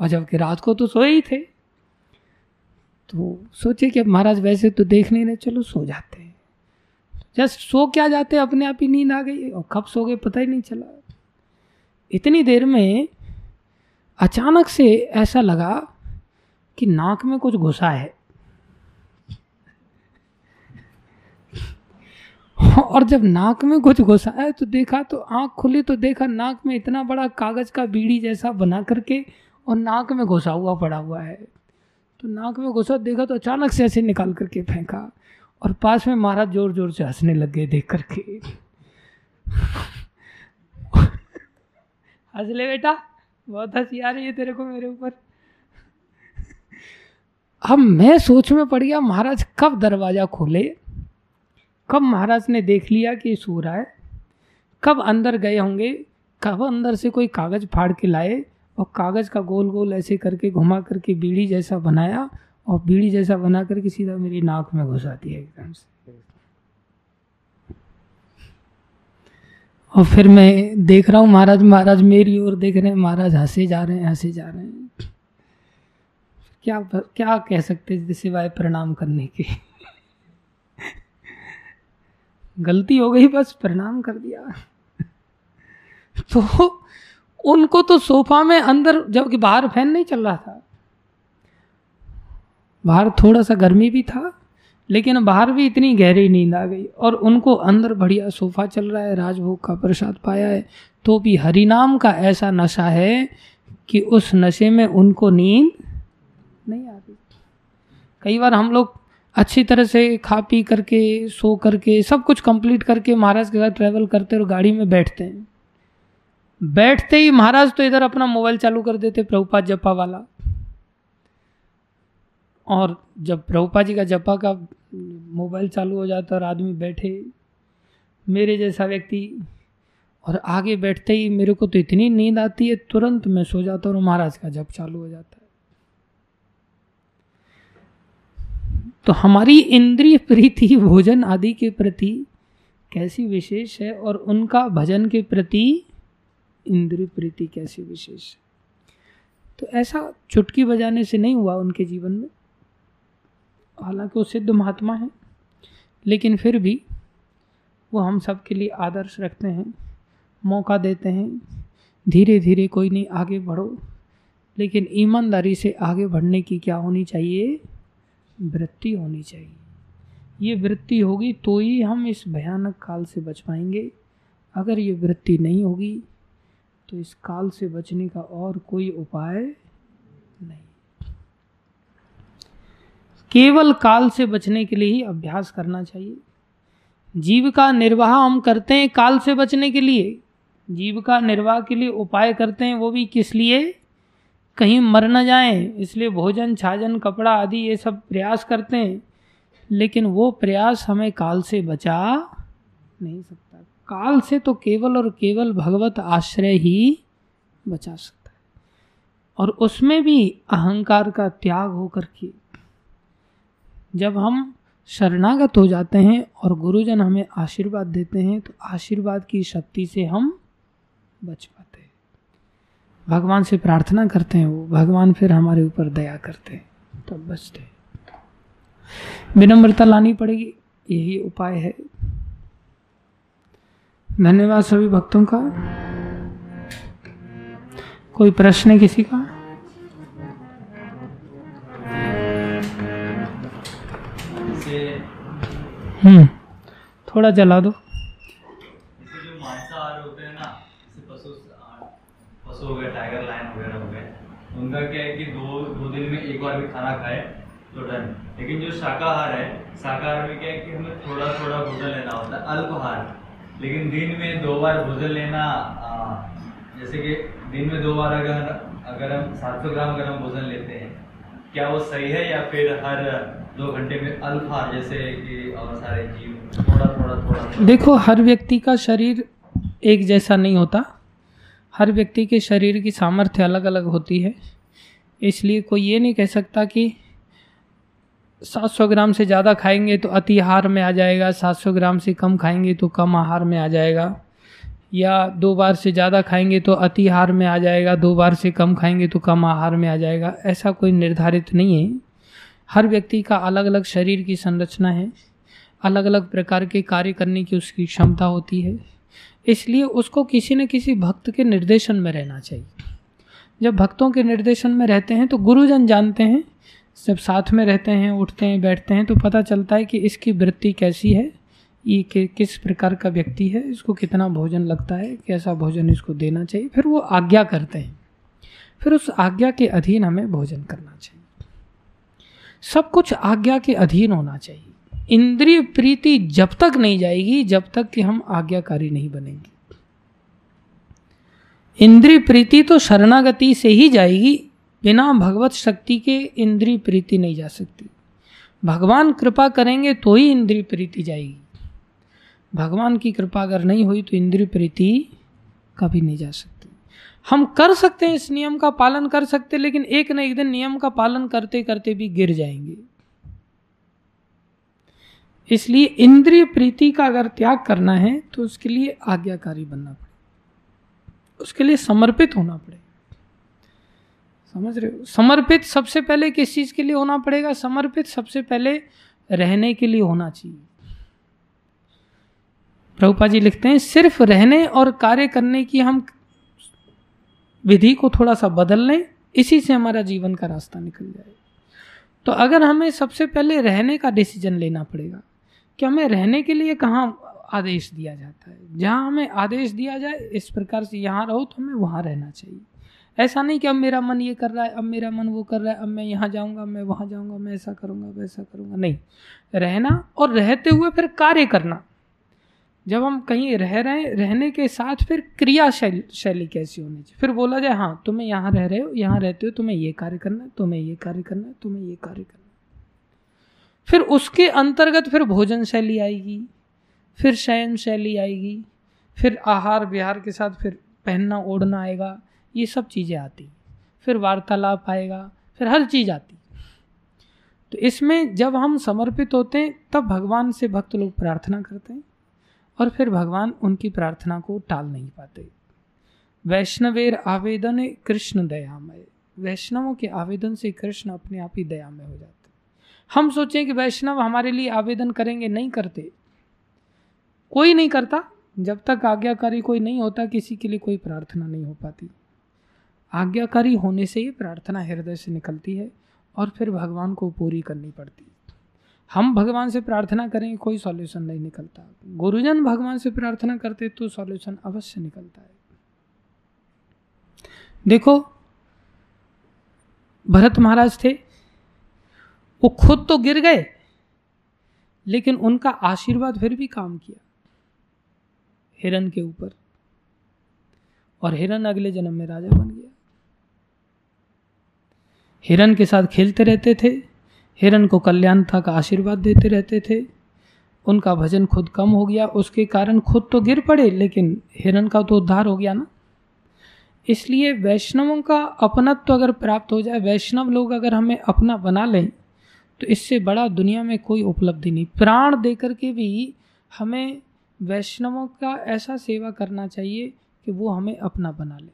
और जबकि रात को तो सोए ही थे। तो सोचे कि अब महाराज वैसे तो देख नहीं रहे, चलो सो जाते हैं। जस्ट सो क्या जाते, अपने आप ही नींद आ गई, और कब सो गए पता ही नहीं चला। इतनी देर में अचानक से ऐसा लगा कि नाक में कुछ घुसा है, और जब नाक में कुछ घुसा है तो देखा, तो आँख खुली तो देखा नाक में इतना बड़ा कागज का बीड़ी जैसा बना करके और नाक में घुसा हुआ पड़ा हुआ है। तो नाक में घुसा देखा तो अचानक से ऐसे निकाल करके फेंका, और पास में महाराज जोर जोर से हंसने लग गए देख करके। हंस ले बेटा, बहुत हंसी आ रही है तेरे को मेरे ऊपर। अब मैं सोच में पड़ गया महाराज कब दरवाज़ा खोले, कब महाराज ने देख लिया कि सो रहा है, कब अंदर गए होंगे, कब अंदर से कोई कागज़ फाड़ के लाए और कागज़ का गोल गोल ऐसे करके घुमा करके बीड़ी जैसा बनाया और बीड़ी जैसा बना करके सीधा मेरी नाक में घुसाती है एकदम से। और फिर मैं देख रहा हूँ महाराज मेरी ओर देख रहे हैं, महाराज हंसे जा रहे हैं। क्या कह सकते हैं सिवाय प्रणाम करने के। गलती हो गई, बस प्रणाम कर दिया। तो उनको तो सोफा में अंदर, जबकि बाहर फैन नहीं चल रहा था, बाहर थोड़ा सा गर्मी भी था, लेकिन बाहर भी इतनी गहरी नींद आ गई, और उनको अंदर बढ़िया सोफा चल रहा है, राजभोग का प्रसाद पाया है, तो भी हरिनाम का ऐसा नशा है कि उस नशे में उनको नींद नहीं आ रही। कई बार हम लोग अच्छी तरह से खा पी करके, सो करके, सब कुछ कंप्लीट करके महाराज के साथ ट्रैवल करते और गाड़ी में बैठते हैं, बैठते ही महाराज तो इधर अपना मोबाइल चालू कर देते प्रभुपाद जपा वाला, और जब प्रभुपाद जी का जपा का मोबाइल चालू हो जाता और आदमी बैठे मेरे जैसा व्यक्ति, और आगे बैठते ही मेरे को तो इतनी नींद आती है तुरंत मैं सो जाता और महाराज का जप चालू हो जाता है। तो हमारी इंद्रिय प्रीति भोजन आदि के प्रति कैसी विशेष है, और उनका भजन के प्रति इंद्रिय प्रीति कैसी विशेष है। तो ऐसा चुटकी बजाने से नहीं हुआ उनके जीवन में, हालांकि वो सिद्ध महात्मा हैं, लेकिन फिर भी वो हम सब के लिए आदर्श रखते हैं, मौका देते हैं, धीरे धीरे कोई नहीं आगे बढ़ो, लेकिन ईमानदारी से आगे बढ़ने की क्या होनी चाहिए, वृत्ति होनी चाहिए। ये वृत्ति होगी तो ही हम इस भयानक काल से बच पाएंगे, अगर ये वृत्ति नहीं होगी तो इस काल से बचने का और कोई उपाय नहीं। केवल काल से बचने के लिए ही अभ्यास करना चाहिए, जीव का निर्वाह हम करते हैं काल से बचने के लिए, जीव का निर्वाह के लिए उपाय करते हैं, वो भी किस लिए, कहीं मर न जाएं, इसलिए भोजन छाजन कपड़ा आदि ये सब प्रयास करते हैं, लेकिन वो प्रयास हमें काल से बचा नहीं सकता। काल से तो केवल और केवल भगवत आश्रय ही बचा सकता है, और उसमें भी अहंकार का त्याग होकर के जब हम शरणागत हो जाते हैं और गुरुजन हमें आशीर्वाद देते हैं तो आशीर्वाद की शक्ति से हम बच पाते हैं, भगवान से प्रार्थना करते हैं, वो भगवान फिर हमारे ऊपर दया करते हैं, तब बचते हैं। विनम्रता लानी पड़ेगी, यही उपाय है। धन्यवाद सभी भक्तों का। कोई प्रश्न है किसी का? थोड़ा जला दो। जो मांसाहार होते हैं ना, पशु हो गए, टाइगर लायन वगैरह हो गए, उनका क्या है कि दो दिन में एक बार भी खाना खाए तो डन। लेकिन जो शाकाहार है, शाकाहार में क्या है कि हमें थोड़ा थोड़ा भोजन लेना होता है, अल्पाहार। लेकिन दिन में 2 बार भोजन लेना, जैसे कि दिन में 2 बार अगर हम 700 ग्राम गर्म भोजन लेते हैं, क्या वो सही है? या फिर हर 2 घंटे में अल्पाहार, जैसे कि और सारे जीव थोड़ा थोड़ा? देखो, हर व्यक्ति का शरीर एक जैसा नहीं होता, हर व्यक्ति के शरीर की सामर्थ्य अलग अलग होती है, इसलिए कोई ये नहीं कह सकता कि 700 ग्राम से ज़्यादा खाएंगे तो अति आहार में आ जाएगा, 700 ग्राम से कम खाएंगे तो कम आहार में आ जाएगा, या 2 बार से ज़्यादा खाएंगे तो अति आहार में आ जाएगा, 2 बार से कम खाएंगे तो कम आहार में आ जाएगा। ऐसा कोई निर्धारित नहीं है। हर व्यक्ति का अलग अलग शरीर की संरचना है, अलग अलग प्रकार के कार्य करने की उसकी क्षमता होती है, इसलिए उसको किसी न किसी भक्त के निर्देशन में रहना चाहिए। जब भक्तों के निर्देशन में रहते हैं तो गुरुजन जानते हैं, जब साथ में रहते हैं, उठते हैं, बैठते हैं, तो पता चलता है कि इसकी वृत्ति कैसी है, ये किस प्रकार का व्यक्ति है, इसको कितना भोजन लगता है, कैसा भोजन इसको देना चाहिए। फिर वो आज्ञा करते हैं, फिर उस आज्ञा के अधीन हमें भोजन करना चाहिए। सब कुछ आज्ञा के अधीन होना चाहिए। इंद्रिय प्रीति जब तक नहीं जाएगी जब तक कि हम आज्ञाकारी नहीं बनेंगे। इंद्रिय प्रीति तो शरणागति से ही जाएगी, बिना भगवत शक्ति के इंद्रिय प्रीति नहीं जा सकती। भगवान कृपा करेंगे तो ही इंद्रिय प्रीति जाएगी, भगवान की कृपा अगर नहीं हुई तो इंद्रिय प्रीति कभी नहीं जा सकती। हम कर सकते हैं, इस नियम का पालन कर सकते, लेकिन एक न एक दिन नियम का पालन करते करते भी गिर जाएंगे। इसलिए इंद्रिय प्रीति का अगर त्याग करना है तो उसके लिए आज्ञाकारी बनना पड़े, उसके लिए समर्पित होना पड़े। समझ रहे हो? समर्पित सबसे पहले किस चीज़ के लिए होना पड़ेगा? समर्पित सबसे पहले रहने के लिए होना चाहिए। प्रभुपाद जी लिखते हैं, सिर्फ रहने और कार्य करने की हम विधि को थोड़ा सा बदल लें, इसी से हमारा जीवन का रास्ता निकल जाए। तो अगर हमें सबसे पहले रहने का डिसीजन लेना पड़ेगा कि हमें रहने के लिए कहाँ आदेश दिया जाता है। जहाँ हमें आदेश दिया जाए इस प्रकार से यहाँ रहो, तो हमें वहाँ रहना चाहिए। ऐसा नहीं कि अब मेरा मन ये कर रहा है, अब मेरा मन वो कर रहा है, अब मैं यहाँ जाऊँगा, मैं वहाँ जाऊँगा, मैं ऐसा करूँगा, वैसा करूँगा। नहीं, रहना और रहते हुए फिर कार्य करना। जब हम कहीं रह रहे हैं, रहने के साथ फिर क्रियाशैली कैसी होनी चाहिए, फिर बोला जाए हाँ तुम्हें यहाँ रह रहे हो, यहाँ रहते हो, तुम्हें ये कार्य करना है, तुम्हें ये कार्य करना है, तुम्हें ये कार्य करना है। फिर उसके अंतर्गत फिर भोजन शैली आएगी, फिर शयन शैली आएगी, फिर आहार विहार के साथ फिर पहनना ओढ़ना आएगा, ये सब चीज़ें आती, फिर वार्तालाप आएगा, फिर हर चीज़ आती। तो इसमें जब हम समर्पित होते हैं तब भगवान से भक्त लोग प्रार्थना करते हैं और फिर भगवान उनकी प्रार्थना को टाल नहीं पाते। वैष्णवेर आवेदन कृष्ण दयामय, वैष्णवों के आवेदन से कृष्ण अपने आप ही दयामय हो जाते। हम सोचें कि वैष्णव हमारे लिए आवेदन करेंगे, नहीं करते, कोई नहीं करता। जब तक आज्ञाकारी कोई नहीं होता किसी के लिए कोई प्रार्थना नहीं हो पाती। आज्ञाकारी होने से ही प्रार्थना हृदय से निकलती है और फिर भगवान को पूरी करनी पड़ती। हम भगवान से प्रार्थना करेंगे कोई सॉल्यूशन नहीं निकलता, गुरुजन भगवान से प्रार्थना करते तो सॉल्यूशन अवश्य निकलता है। देखो, भरत महाराज थे, वो खुद तो गिर गए, लेकिन उनका आशीर्वाद फिर भी काम किया हिरण के ऊपर, और हिरण अगले जन्म में राजा बन गया। हिरण के साथ खेलते रहते थे, हिरण को कल्याणता का आशीर्वाद देते रहते थे। उनका भजन खुद कम हो गया, उसके कारण खुद तो गिर पड़े लेकिन हिरण का तो उद्धार हो गया ना। इसलिए वैष्णवों का अपनत्व तो अगर प्राप्त हो जाए, वैष्णव लोग अगर हमें अपना बना लें, तो इससे बड़ा दुनिया में कोई उपलब्धि नहीं। प्राण देकर के भी हमें वैष्णवों का ऐसा सेवा करना चाहिए कि वो हमें अपना बना लें,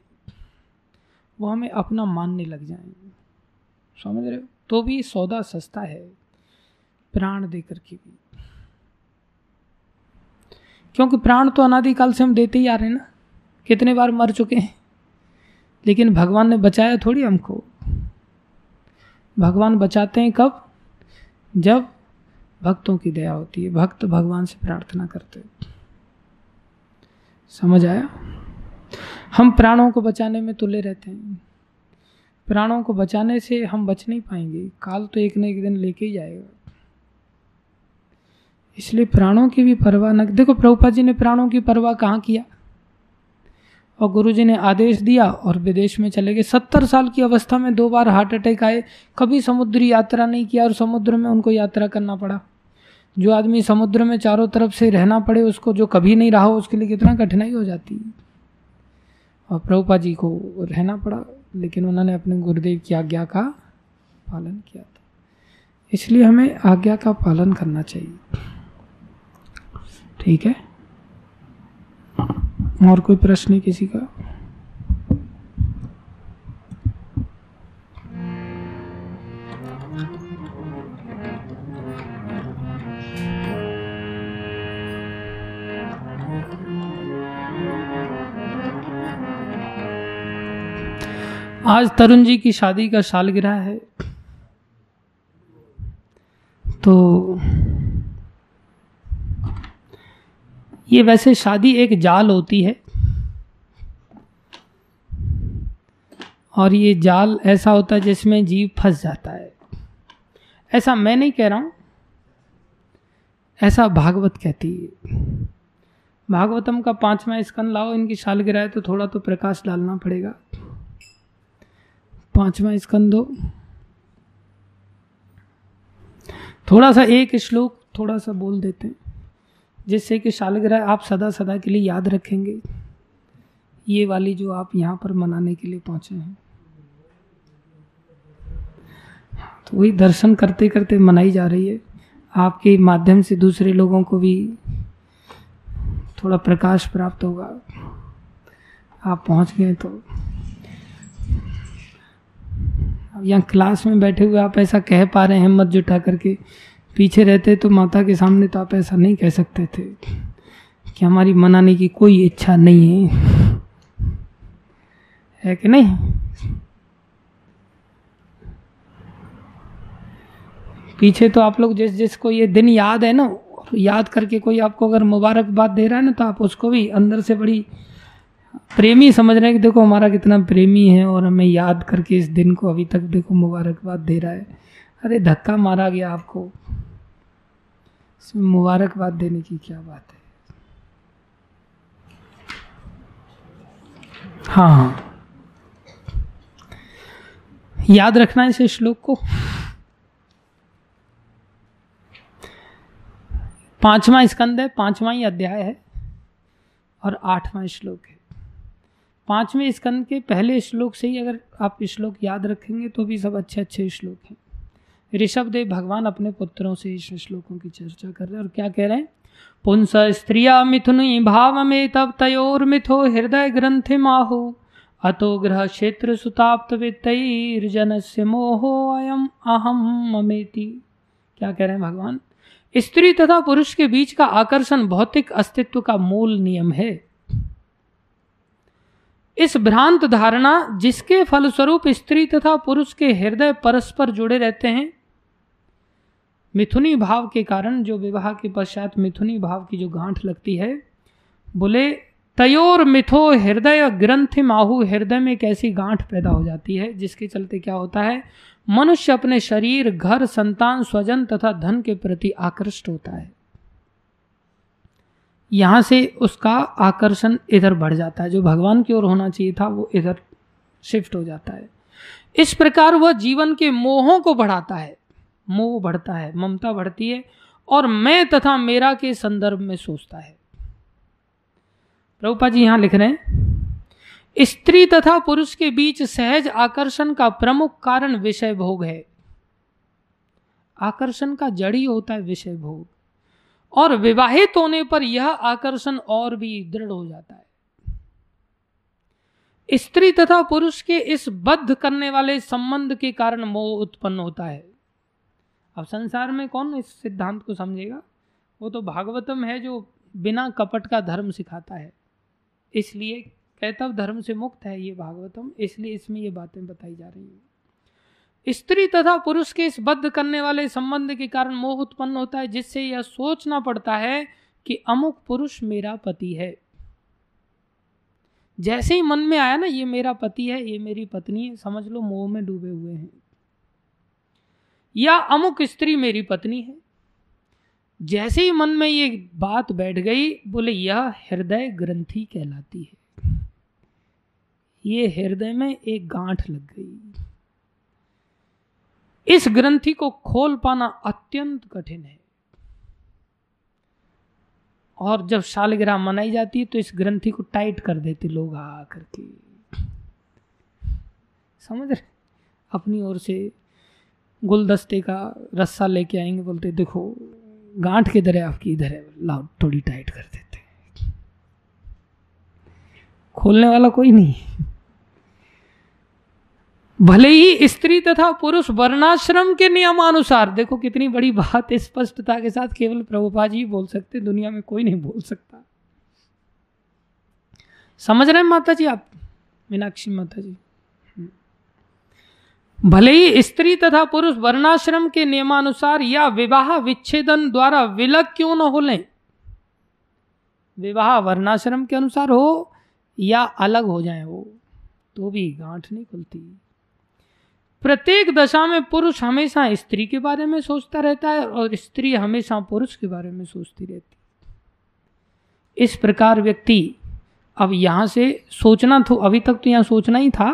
वो हमें अपना मानने लग जाएं, समझ रहे हो? तो भी सौदा सस्ता है प्राण देकर के भी, क्योंकि प्राण तो अनादिकाल से हम देते ही आ रहे हैं ना। कितने बार मर चुके हैं, लेकिन भगवान ने बचाया थोड़ी हमको। भगवान बचाते हैं कब? जब भक्तों की दया होती है, भक्त भगवान से प्रार्थना करते हैं। समझ आया? हम प्राणों को बचाने में तुले रहते हैं, प्राणों को बचाने से हम बच नहीं पाएंगे, काल तो एक न एक दिन लेके ही जाएगा। इसलिए प्राणों की भी परवाह न। देखो प्रभुपाद जी ने प्राणों की परवाह कहाँ किया, और गुरु जी ने आदेश दिया और विदेश में चले गए। 70 साल की अवस्था में 2 बार हार्ट अटैक आए, कभी समुद्री यात्रा नहीं किया और समुद्र में उनको यात्रा करना पड़ा। जो आदमी समुद्र में चारों तरफ से रहना पड़े उसको, जो कभी नहीं रहा हो, उसके लिए कितना कठिनाई हो जाती है। और प्रभुपाद जी को रहना पड़ा, लेकिन उन्होंने अपने गुरुदेव की आज्ञा का पालन किया था। इसलिए हमें आज्ञा का पालन करना चाहिए, ठीक है? और कोई प्रश्न है किसी का? आज तरुण जी की शादी का सालगिरह है, तो ये वैसे शादी एक जाल होती है, और ये जाल ऐसा होता है जिसमें जीव फंस जाता है। ऐसा मैं नहीं कह रहा हूँ, ऐसा भागवत कहती है। भागवतम का 5वां स्कंद लाओ, इनकी सालगिरह है तो थोड़ा तो प्रकाश डालना पड़ेगा। 5वां स्कंद दो, थोड़ा सा एक श्लोक थोड़ा सा बोल देते हैं, जिससे कि सालगिरह आप सदा सदा के लिए याद रखेंगे, ये वाली जो आप यहाँ पर मनाने के लिए पहुँचे हैं। तो वही दर्शन करते करते मनाई जा रही है, आपके माध्यम से दूसरे लोगों को भी थोड़ा प्रकाश प्राप्त होगा। आप पहुँच गए तो यहाँ क्लास में बैठे हुए आप ऐसा कह पा रहे हैं हिम्मत जुटा करके, पीछे रहते तो माता के सामने तो आप ऐसा नहीं कह सकते थे कि हमारी मनाने की कोई इच्छा नहीं है, है कि नहीं? पीछे तो आप लोग जिस जिसको ये दिन याद है ना, याद करके कोई आपको अगर मुबारकबाद दे रहा है ना, तो आप उसको भी अंदर से बड़ी प्रेमी समझ रहे हैं कि देखो हमारा कितना प्रेमी है और हमें याद करके इस दिन को अभी तक देखो मुबारकबाद दे रहा है। अरे धक्का मारा गया आपको, इसमें मुबारकबाद देने की क्या बात है? हाँ, याद रखना है इस श्लोक को। 5वां स्कंद है, 5वां ही अध्याय है और 8वां श्लोक है। 5वें स्कंद के पहले श्लोक से ही अगर आप श्लोक याद रखेंगे तो भी सब अच्छे अच्छे श्लोक हैं। ऋषभदेव भगवान अपने पुत्रों से इस श्लोकों की चर्चा कर रहे हैं, और क्या कह रहे हैं? पुंस स्त्रिया मिथुनी भाव में तब तयोर मिथो हृदय ग्रंथि माहु अतो ग्रह क्षेत्र सुताप्त वित्तैर्जनस्य मोहो अयम अहम ममेति। क्या कह रहे हैं भगवान? स्त्री तथा पुरुष के बीच का आकर्षण भौतिक अस्तित्व का मूल नियम है। इस भ्रांत धारणा जिसके फलस्वरूप स्त्री तथा पुरुष के हृदय परस्पर जुड़े रहते हैं, मिथुनी भाव के कारण, जो विवाह के पश्चात मिथुनी भाव की जो गांठ लगती है, बोले तयोर मिथो हृदय ग्रंथि माहु, हृदय में कैसी गांठ पैदा हो जाती है जिसके चलते क्या होता है, मनुष्य अपने शरीर, घर, संतान, स्वजन तथा धन के प्रति आकृष्ट होता है। यहां से उसका आकर्षण इधर बढ़ जाता है, जो भगवान की ओर होना चाहिए था वो इधर शिफ्ट हो जाता है। इस प्रकार वह जीवन के मोहों को बढ़ाता है, मोह बढ़ता है, ममता बढ़ती है और मैं तथा मेरा के संदर्भ में सोचता है। प्रभुपाद जी यहां लिख रहे हैं, स्त्री तथा पुरुष के बीच सहज आकर्षण का प्रमुख कारण विषय भोग है। आकर्षण का जड़ी होता है विषय भोग, और विवाहित होने पर यह आकर्षण और भी दृढ़ हो जाता है। स्त्री तथा पुरुष के इस बद्ध करने वाले संबंध के कारण मोह उत्पन्न होता है। अब संसार में कौन इस सिद्धांत को समझेगा, वो तो भागवतम है जो बिना कपट का धर्म सिखाता है, इसलिए कैतव धर्म से मुक्त है ये भागवतम, इसलिए इसमें ये बातें बताई जा रही है। स्त्री तथा पुरुष के इस बद्ध करने वाले संबंध के कारण मोह उत्पन्न होता है, जिससे यह सोचना पड़ता है कि अमुक पुरुष मेरा पति है। जैसे ही मन में आया ना ये मेरा पति है, ये मेरी पत्नी है, समझ लो मोह में डूबे हुए हैं। या अमुक स्त्री मेरी पत्नी है, जैसे ही मन में ये बात बैठ गई, बोले यह हृदय ग्रंथि कहलाती है। ये हृदय में एक गांठ लग गई, इस ग्रंथि को खोल पाना अत्यंत कठिन है। और जब सालगिरह मनाई जाती है तो इस ग्रंथि को टाइट कर देते लोग आकर के, समझ रहे, अपनी ओर से गुलदस्ते का रस्सा लेके आएंगे, बोलते देखो गांठ किधर है आपकी, इधर है, लाओ थोड़ी टाइट कर देते, खोलने वाला कोई नहीं। भले ही स्त्री तथा पुरुष वर्णाश्रम के नियमानुसार, देखो कितनी बड़ी बात स्पष्टता के साथ केवल प्रभुपाद जी बोल सकते, दुनिया में कोई नहीं बोल सकता। समझ रहे हैं माता जी आप, मीनाक्षी माता जी, भले ही स्त्री तथा पुरुष वर्णाश्रम के नियमानुसार या विवाह विच्छेदन द्वारा विलग क्यों न हो लें, विवाह वर्णाश्रम के अनुसार हो या अलग हो जाए वो, तो भी गांठ नहीं खुलती। प्रत्येक दशा में पुरुष हमेशा स्त्री के बारे में सोचता रहता है और स्त्री हमेशा पुरुष के बारे में सोचती रहती है। इस प्रकार व्यक्ति, अब यहां से सोचना तो अभी तक तो यहां सोचना ही था,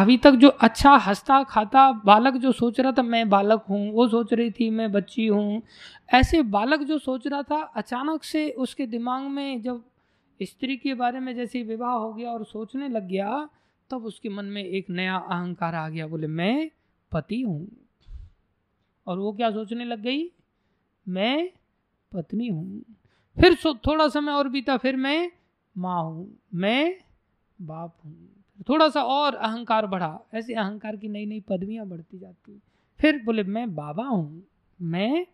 अभी तक जो अच्छा हंसता खाता बालक जो सोच रहा था मैं बालक हूं, वो सोच रही थी मैं बच्ची हूं, ऐसे बालक जो सोच रहा था, अचानक से उसके दिमाग में जब स्त्री के बारे में जैसे विवाह हो गया और सोचने लग गया, तब उसके मन में एक नया अहंकार आ गया, बोले मैं पति हूँ। और वो क्या सोचने लग गई, मैं पत्नी हूँ। फिर थोड़ा समय और बीता, फिर मैं माँ हूँ, मैं बाप हूँ, थोड़ा सा और अहंकार बढ़ा, ऐसे अहंकार की नई नई पदवियाँ बढ़ती जाती। फिर बोले मैं बाबा हूँ, मैं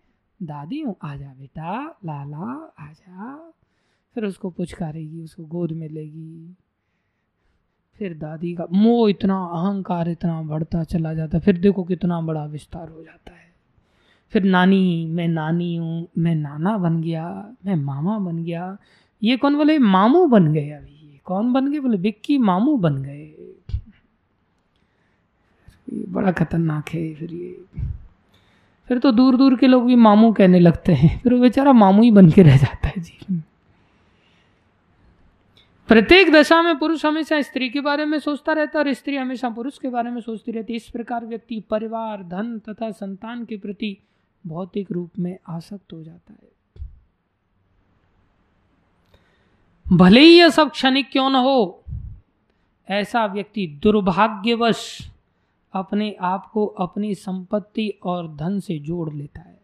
दादी हूँ, आजा बेटा लाला आजा, फिर उसको पुचकारेगी, उसको गोद में लेगी, फिर दादी का मोह, इतना अहंकार इतना बढ़ता चला जाता, फिर देखो कितना बड़ा विस्तार हो जाता है। फिर नानी, मैं नानी हूँ, मैं नाना बन गया, मैं मामा बन गया, ये कौन, बोले मामू बन गए। अभी ये कौन बन गए, बोले बिक्की मामू बन गए, बड़ा खतरनाक है। फिर ये, फिर तो दूर दूर के लोग भी मामू कहने लगते हैं, फिर वो बेचारा मामू ही बन के रह जाता है जीवन में। प्रत्येक दशा में पुरुष हमेशा स्त्री के बारे में सोचता रहता है और स्त्री हमेशा पुरुष के बारे में सोचती रहती है। इस प्रकार व्यक्ति परिवार, धन तथा संतान के प्रति भौतिक रूप में आसक्त हो जाता है। भले ही यह सब क्षणिक क्यों न हो, ऐसा व्यक्ति दुर्भाग्यवश अपने आप को अपनी संपत्ति और धन से जोड़ लेता है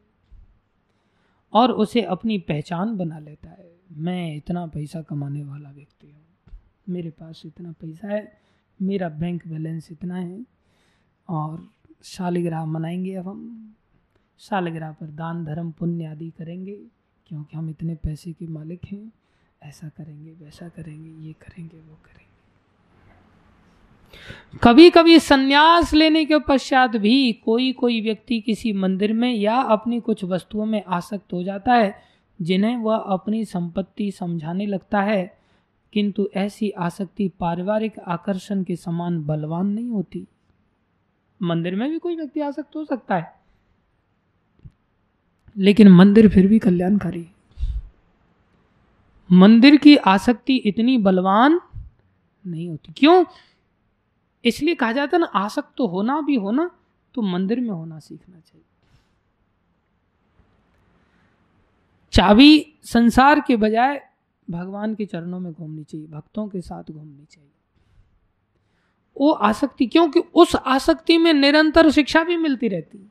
और उसे अपनी पहचान बना लेता है। मैं इतना पैसा कमाने वाला व्यक्ति हूँ, मेरे पास इतना पैसा है, मेरा बैंक बैलेंस इतना है, और सालगिरह मनाएंगे, अब हम सालगिरह पर दान धर्म पुण्य आदि करेंगे क्योंकि हम इतने पैसे के मालिक हैं, ऐसा करेंगे, वैसा करेंगे, ये करेंगे, वो करेंगे। कभी कभी संन्यास लेने के पश्चात भी कोई कोई व्यक्ति किसी मंदिर में या अपनी कुछ वस्तुओं में आसक्त हो जाता है जिन्हें वह अपनी संपत्ति समझाने लगता है, किंतु ऐसी आसक्ति पारिवारिक आकर्षण के समान बलवान नहीं होती। मंदिर में भी कोई व्यक्ति आसक्त हो सकता है, लेकिन मंदिर फिर भी कल्याणकारी। मंदिर की आसक्ति इतनी बलवान नहीं होती। क्यों? इसलिए कहा जाता है ना, आसक्त तो होना भी होना तो मंदिर में होना सीखना चाहिए। चाबी संसार के बजाय भगवान के चरणों में घूमनी चाहिए, भक्तों के साथ घूमनी चाहिए। वो आसक्ति, क्योंकि उस आसक्ति में निरंतर शिक्षा भी मिलती रहती है,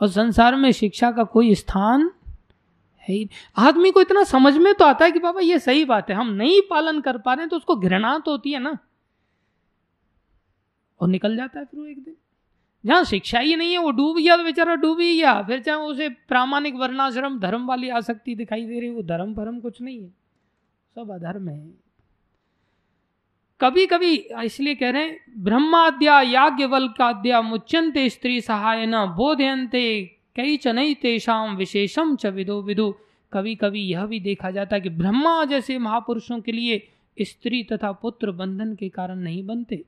और संसार में शिक्षा का कोई स्थान है ही। आदमी को इतना समझ में तो आता है कि बाबा ये सही बात है, हम नहीं पालन कर पा रहे हैं, तो उसको घृणा तो होती है ना, और निकल जाता है। फिर वो एक दिन जहाँ शिक्षा ही नहीं है, वो डूब गया, तो बेचारा डूब ही गया। फिर चाहे उसे प्रामाणिक वर्णाश्रम धर्म वाली आसक्ति दिखाई दे रही, वो धर्म परम कुछ नहीं है, सब अधर्म है। कभी कभी इसलिए कह रहे हैं, ब्रह्माद्या याज्ञवल्क्याद्या मुच्यन्ते स्त्री सहायन बोधयन्ते कई चनई तेषाम विशेषम च विदो विदु। कभी कभी यह भी देखा जाता है कि ब्रह्मा जैसे महापुरुषों के लिए स्त्री तथा पुत्र बंधन के कारण नहीं बनते,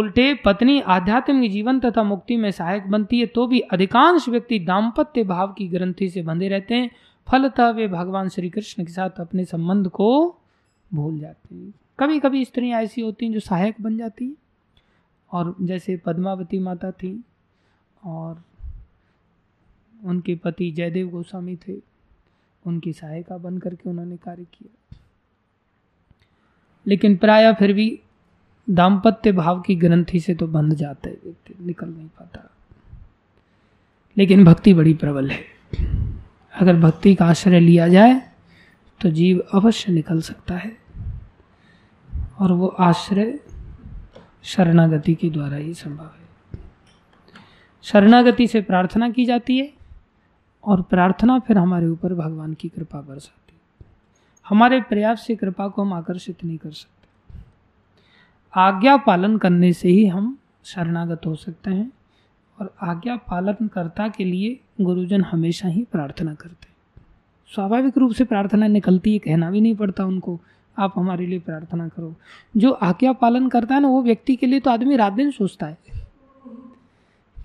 उल्टे पत्नी आध्यात्मिक जीवन तथा मुक्ति में सहायक बनती है। तो भी अधिकांश व्यक्ति दाम्पत्य भाव की ग्रंथि से बंधे रहते हैं, फलतः वे भगवान श्री कृष्ण के साथ अपने संबंध को भूल जाते हैं। कभी कभी स्त्रियां ऐसी होती हैं जो सहायक बन जाती हैं, और जैसे पद्मावती माता थी और उनके पति जयदेव गोस्वामी थे, उनकी सहायिका बन करके उन्होंने कार्य किया, लेकिन प्रायः फिर भी दाम्पत्य भाव की ग्रंथि से तो बंध जाता है व्यक्ति, निकल नहीं पाता। लेकिन भक्ति बड़ी प्रबल है, अगर भक्ति का आश्रय लिया जाए तो जीव अवश्य निकल सकता है, और वो आश्रय शरणागति के द्वारा ही संभव है। शरणागति से प्रार्थना की जाती है, और प्रार्थना फिर हमारे ऊपर भगवान की कृपा बरसाती है। हमारे प्रयास से कृपा को हम आकर्षित नहीं कर सकते, आज्ञा पालन करने से ही हम शरणागत हो सकते हैं, और आज्ञा पालनकर्ता के लिए गुरुजन हमेशा ही प्रार्थना करते हैं। स्वाभाविक रूप से प्रार्थना निकलती है, कहना भी नहीं पड़ता उनको, आप हमारे लिए प्रार्थना करो। जो आज्ञा पालन करता है ना, वो व्यक्ति के लिए तो आदमी रात दिन सोचता है,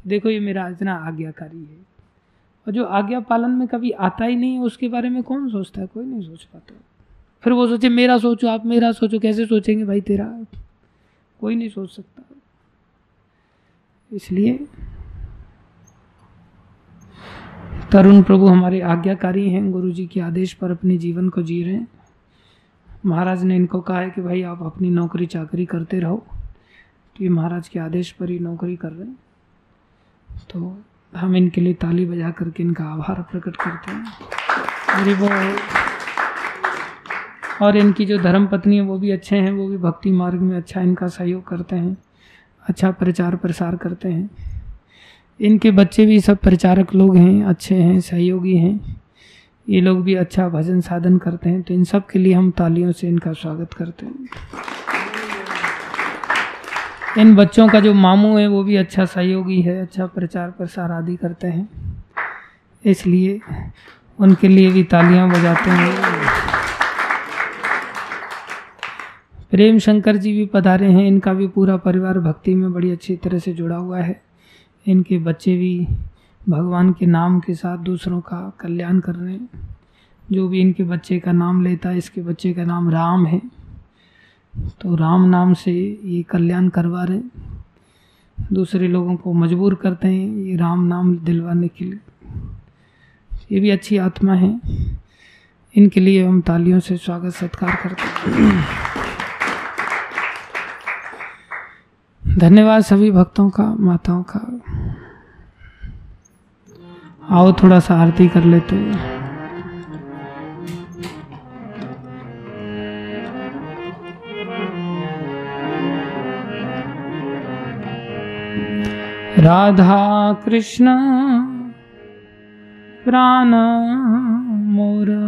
देखो ये मेरा इतना आज्ञाकारी है, और जो आज्ञा पालन में कभी आता ही नहीं, उसके बारे में कौन सोचता है? कोई नहीं सोच पाता। फिर वो सोचे मेरा सोचो, आप मेरा सोचो, कैसे सोचेंगे भाई तेरा? कोई नहीं सोच सकता। इसलिए तरुण प्रभु हमारे आज्ञाकारी हैं, गुरु जी के आदेश पर अपने जीवन को जी रहे हैं। महाराज ने इनको कहा है कि भाई आप अपनी नौकरी चाकरी करते रहो, तो ये महाराज के आदेश पर ही नौकरी कर रहे हैं, तो हम इनके लिए ताली बजा करके इनका आभार प्रकट करते हैं। और इनकी जो धर्म पत्नी है वो भी अच्छे हैं, वो भी भक्ति मार्ग में अच्छा इनका सहयोग करते हैं, अच्छा प्रचार प्रसार करते हैं। इनके बच्चे भी सब प्रचारक लोग हैं, अच्छे हैं, सहयोगी हैं, ये लोग भी अच्छा भजन साधन करते हैं। तो इन सब के लिए हम तालियों से इनका स्वागत करते हैं। इन बच्चों का जो मामू है वो भी अच्छा सहयोगी है, अच्छा प्रचार प्रसार आदि करते हैं, इसलिए उनके लिए भी तालियाँ बजाते हैं। प्रेम शंकर जी भी पधारे हैं, इनका भी पूरा परिवार भक्ति में बड़ी अच्छी तरह से जुड़ा हुआ है। इनके बच्चे भी भगवान के नाम के साथ दूसरों का कल्याण कर रहे हैं। जो भी इनके बच्चे का नाम लेता है, इसके बच्चे का नाम राम है, तो राम नाम से ये कल्याण करवा रहे हैं, दूसरे लोगों को मजबूर करते हैं ये राम नाम दिलवाने के लिए। ये भी अच्छी आत्मा है, इनके लिए हम तालियों से स्वागत सत्कार करते हैं। धन्यवाद सभी भक्तों का, माताओं का। आओ थोड़ा सा आरती कर लेते हैं। राधा कृष्ण प्राण मोरा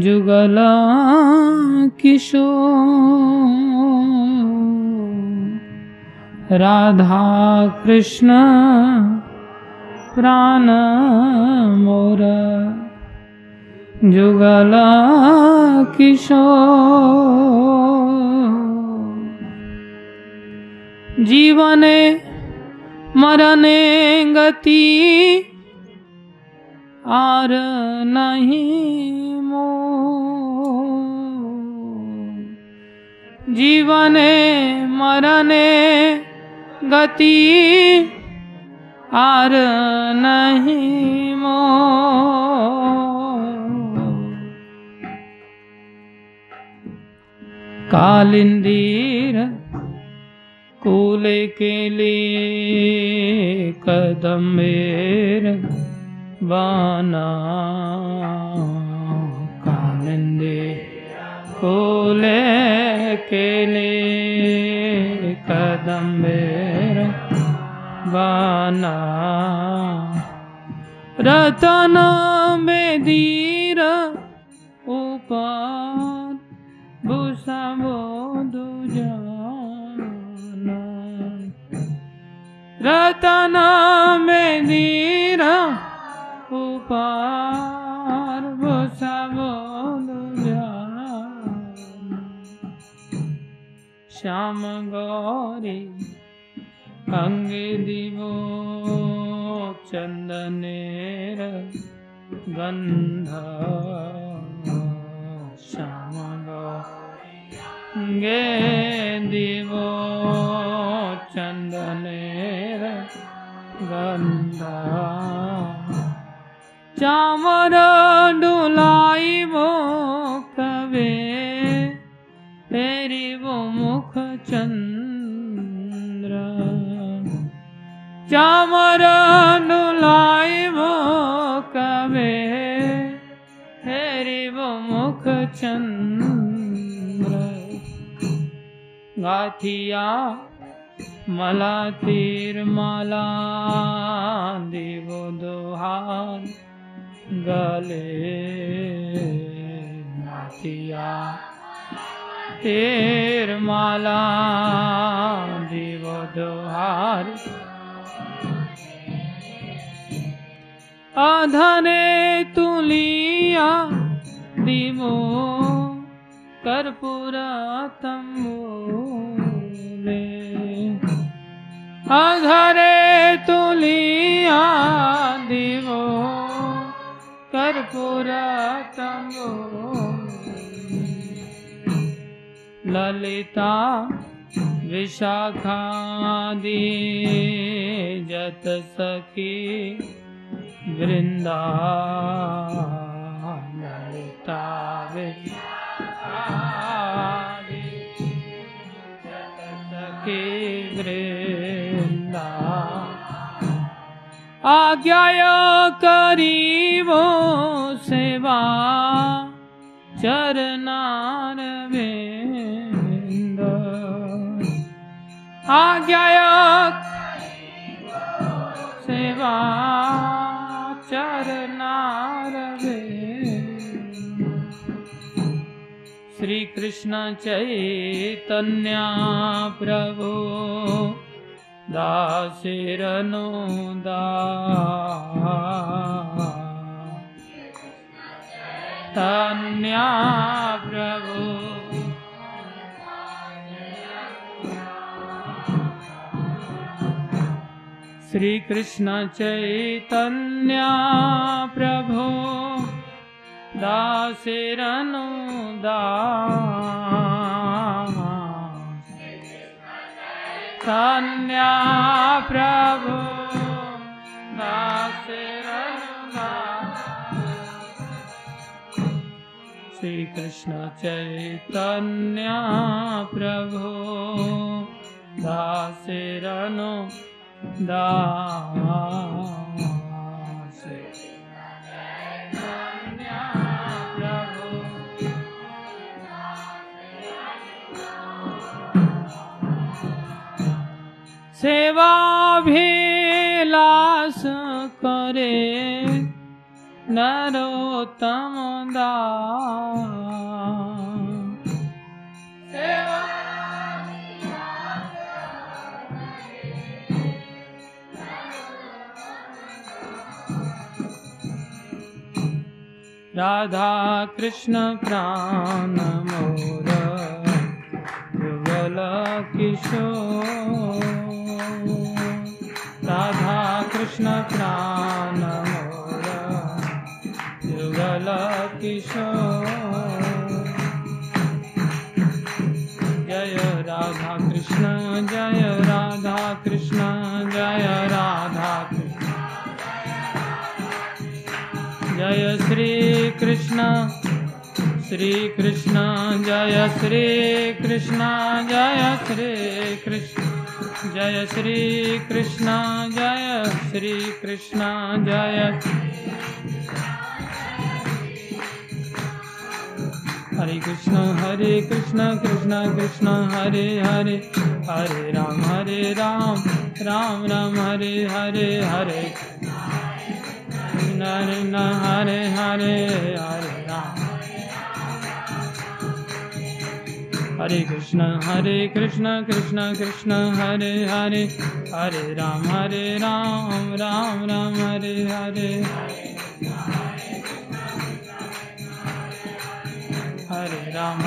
जुगल किशोर, राधा कृष्ण प्राण मोरा जुगला किशोर। जीवने मरने गति आर नहीं मोह। जीवने मरने गति आर नहीं मोह। कालिंदीर कूले के लिए कदमेर बना। कालिंदीर कूले के लिए कदमेर बना। रतन बेदीर ऊपर भूषाबो दुजाना। रतन बेदीर ऊपर भूषाबो दुजाना। श्याम गौरी अंगे दिवो चंदनेर गंध। श्याम गौरी दिवो चंदनेर गंध। चामर डुलाइबो कवे फेरिबो मुख चंद्र। चामर डुलाइबो कवे फेरिबो मुख चंद्र। गाथिया मला तीर माला देवो दोहार गले। गाथिया तीर माला देवो दोहार। अधने तुलिया दिवो कर्पूर तंबूले। अधने तुलिया दिवो कर्पूर तंबूले। ललिता विशाखा दि जत सखी वृंदा। ललिता के वृंदा। आज्ञा करीबो सेवा चरणार विंद। आज्ञा सेवा श्री कृष्ण चैतन्य प्रभु दासिरनु दान्य प्रभु। श्री कृष्ण चैतन्य प्रभो दासिरनु दान्य प्रभो दासिरनु दान। श्री कृष्ण चैतन्य प्रभो दासिरनु सेवा भेलास करे नरोत्तम दास। Radha Krishna Pranamora Yuvala Kishore Radha Krishna Pranamora Yuvala Kishore Jaya Radha Krishna Jaya Radha Krishna Jaya Radha Krishna Jaya Shri Krishna Jaya Shri Krishna Jaya Shri Krishna Jaya Shri Krishna Jaya Shri Krishna Jaya Hare Krishna Krishna Krishna Hare Hare Hare Ram Ram Ram Hare Hare Hare Hare Hare Hare Hare Ram Hare Krishna Krishna Krishna Hare Hare Hare Ram Ram Ram Hare Hare Hare Ram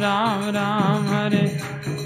Ram Ram Hare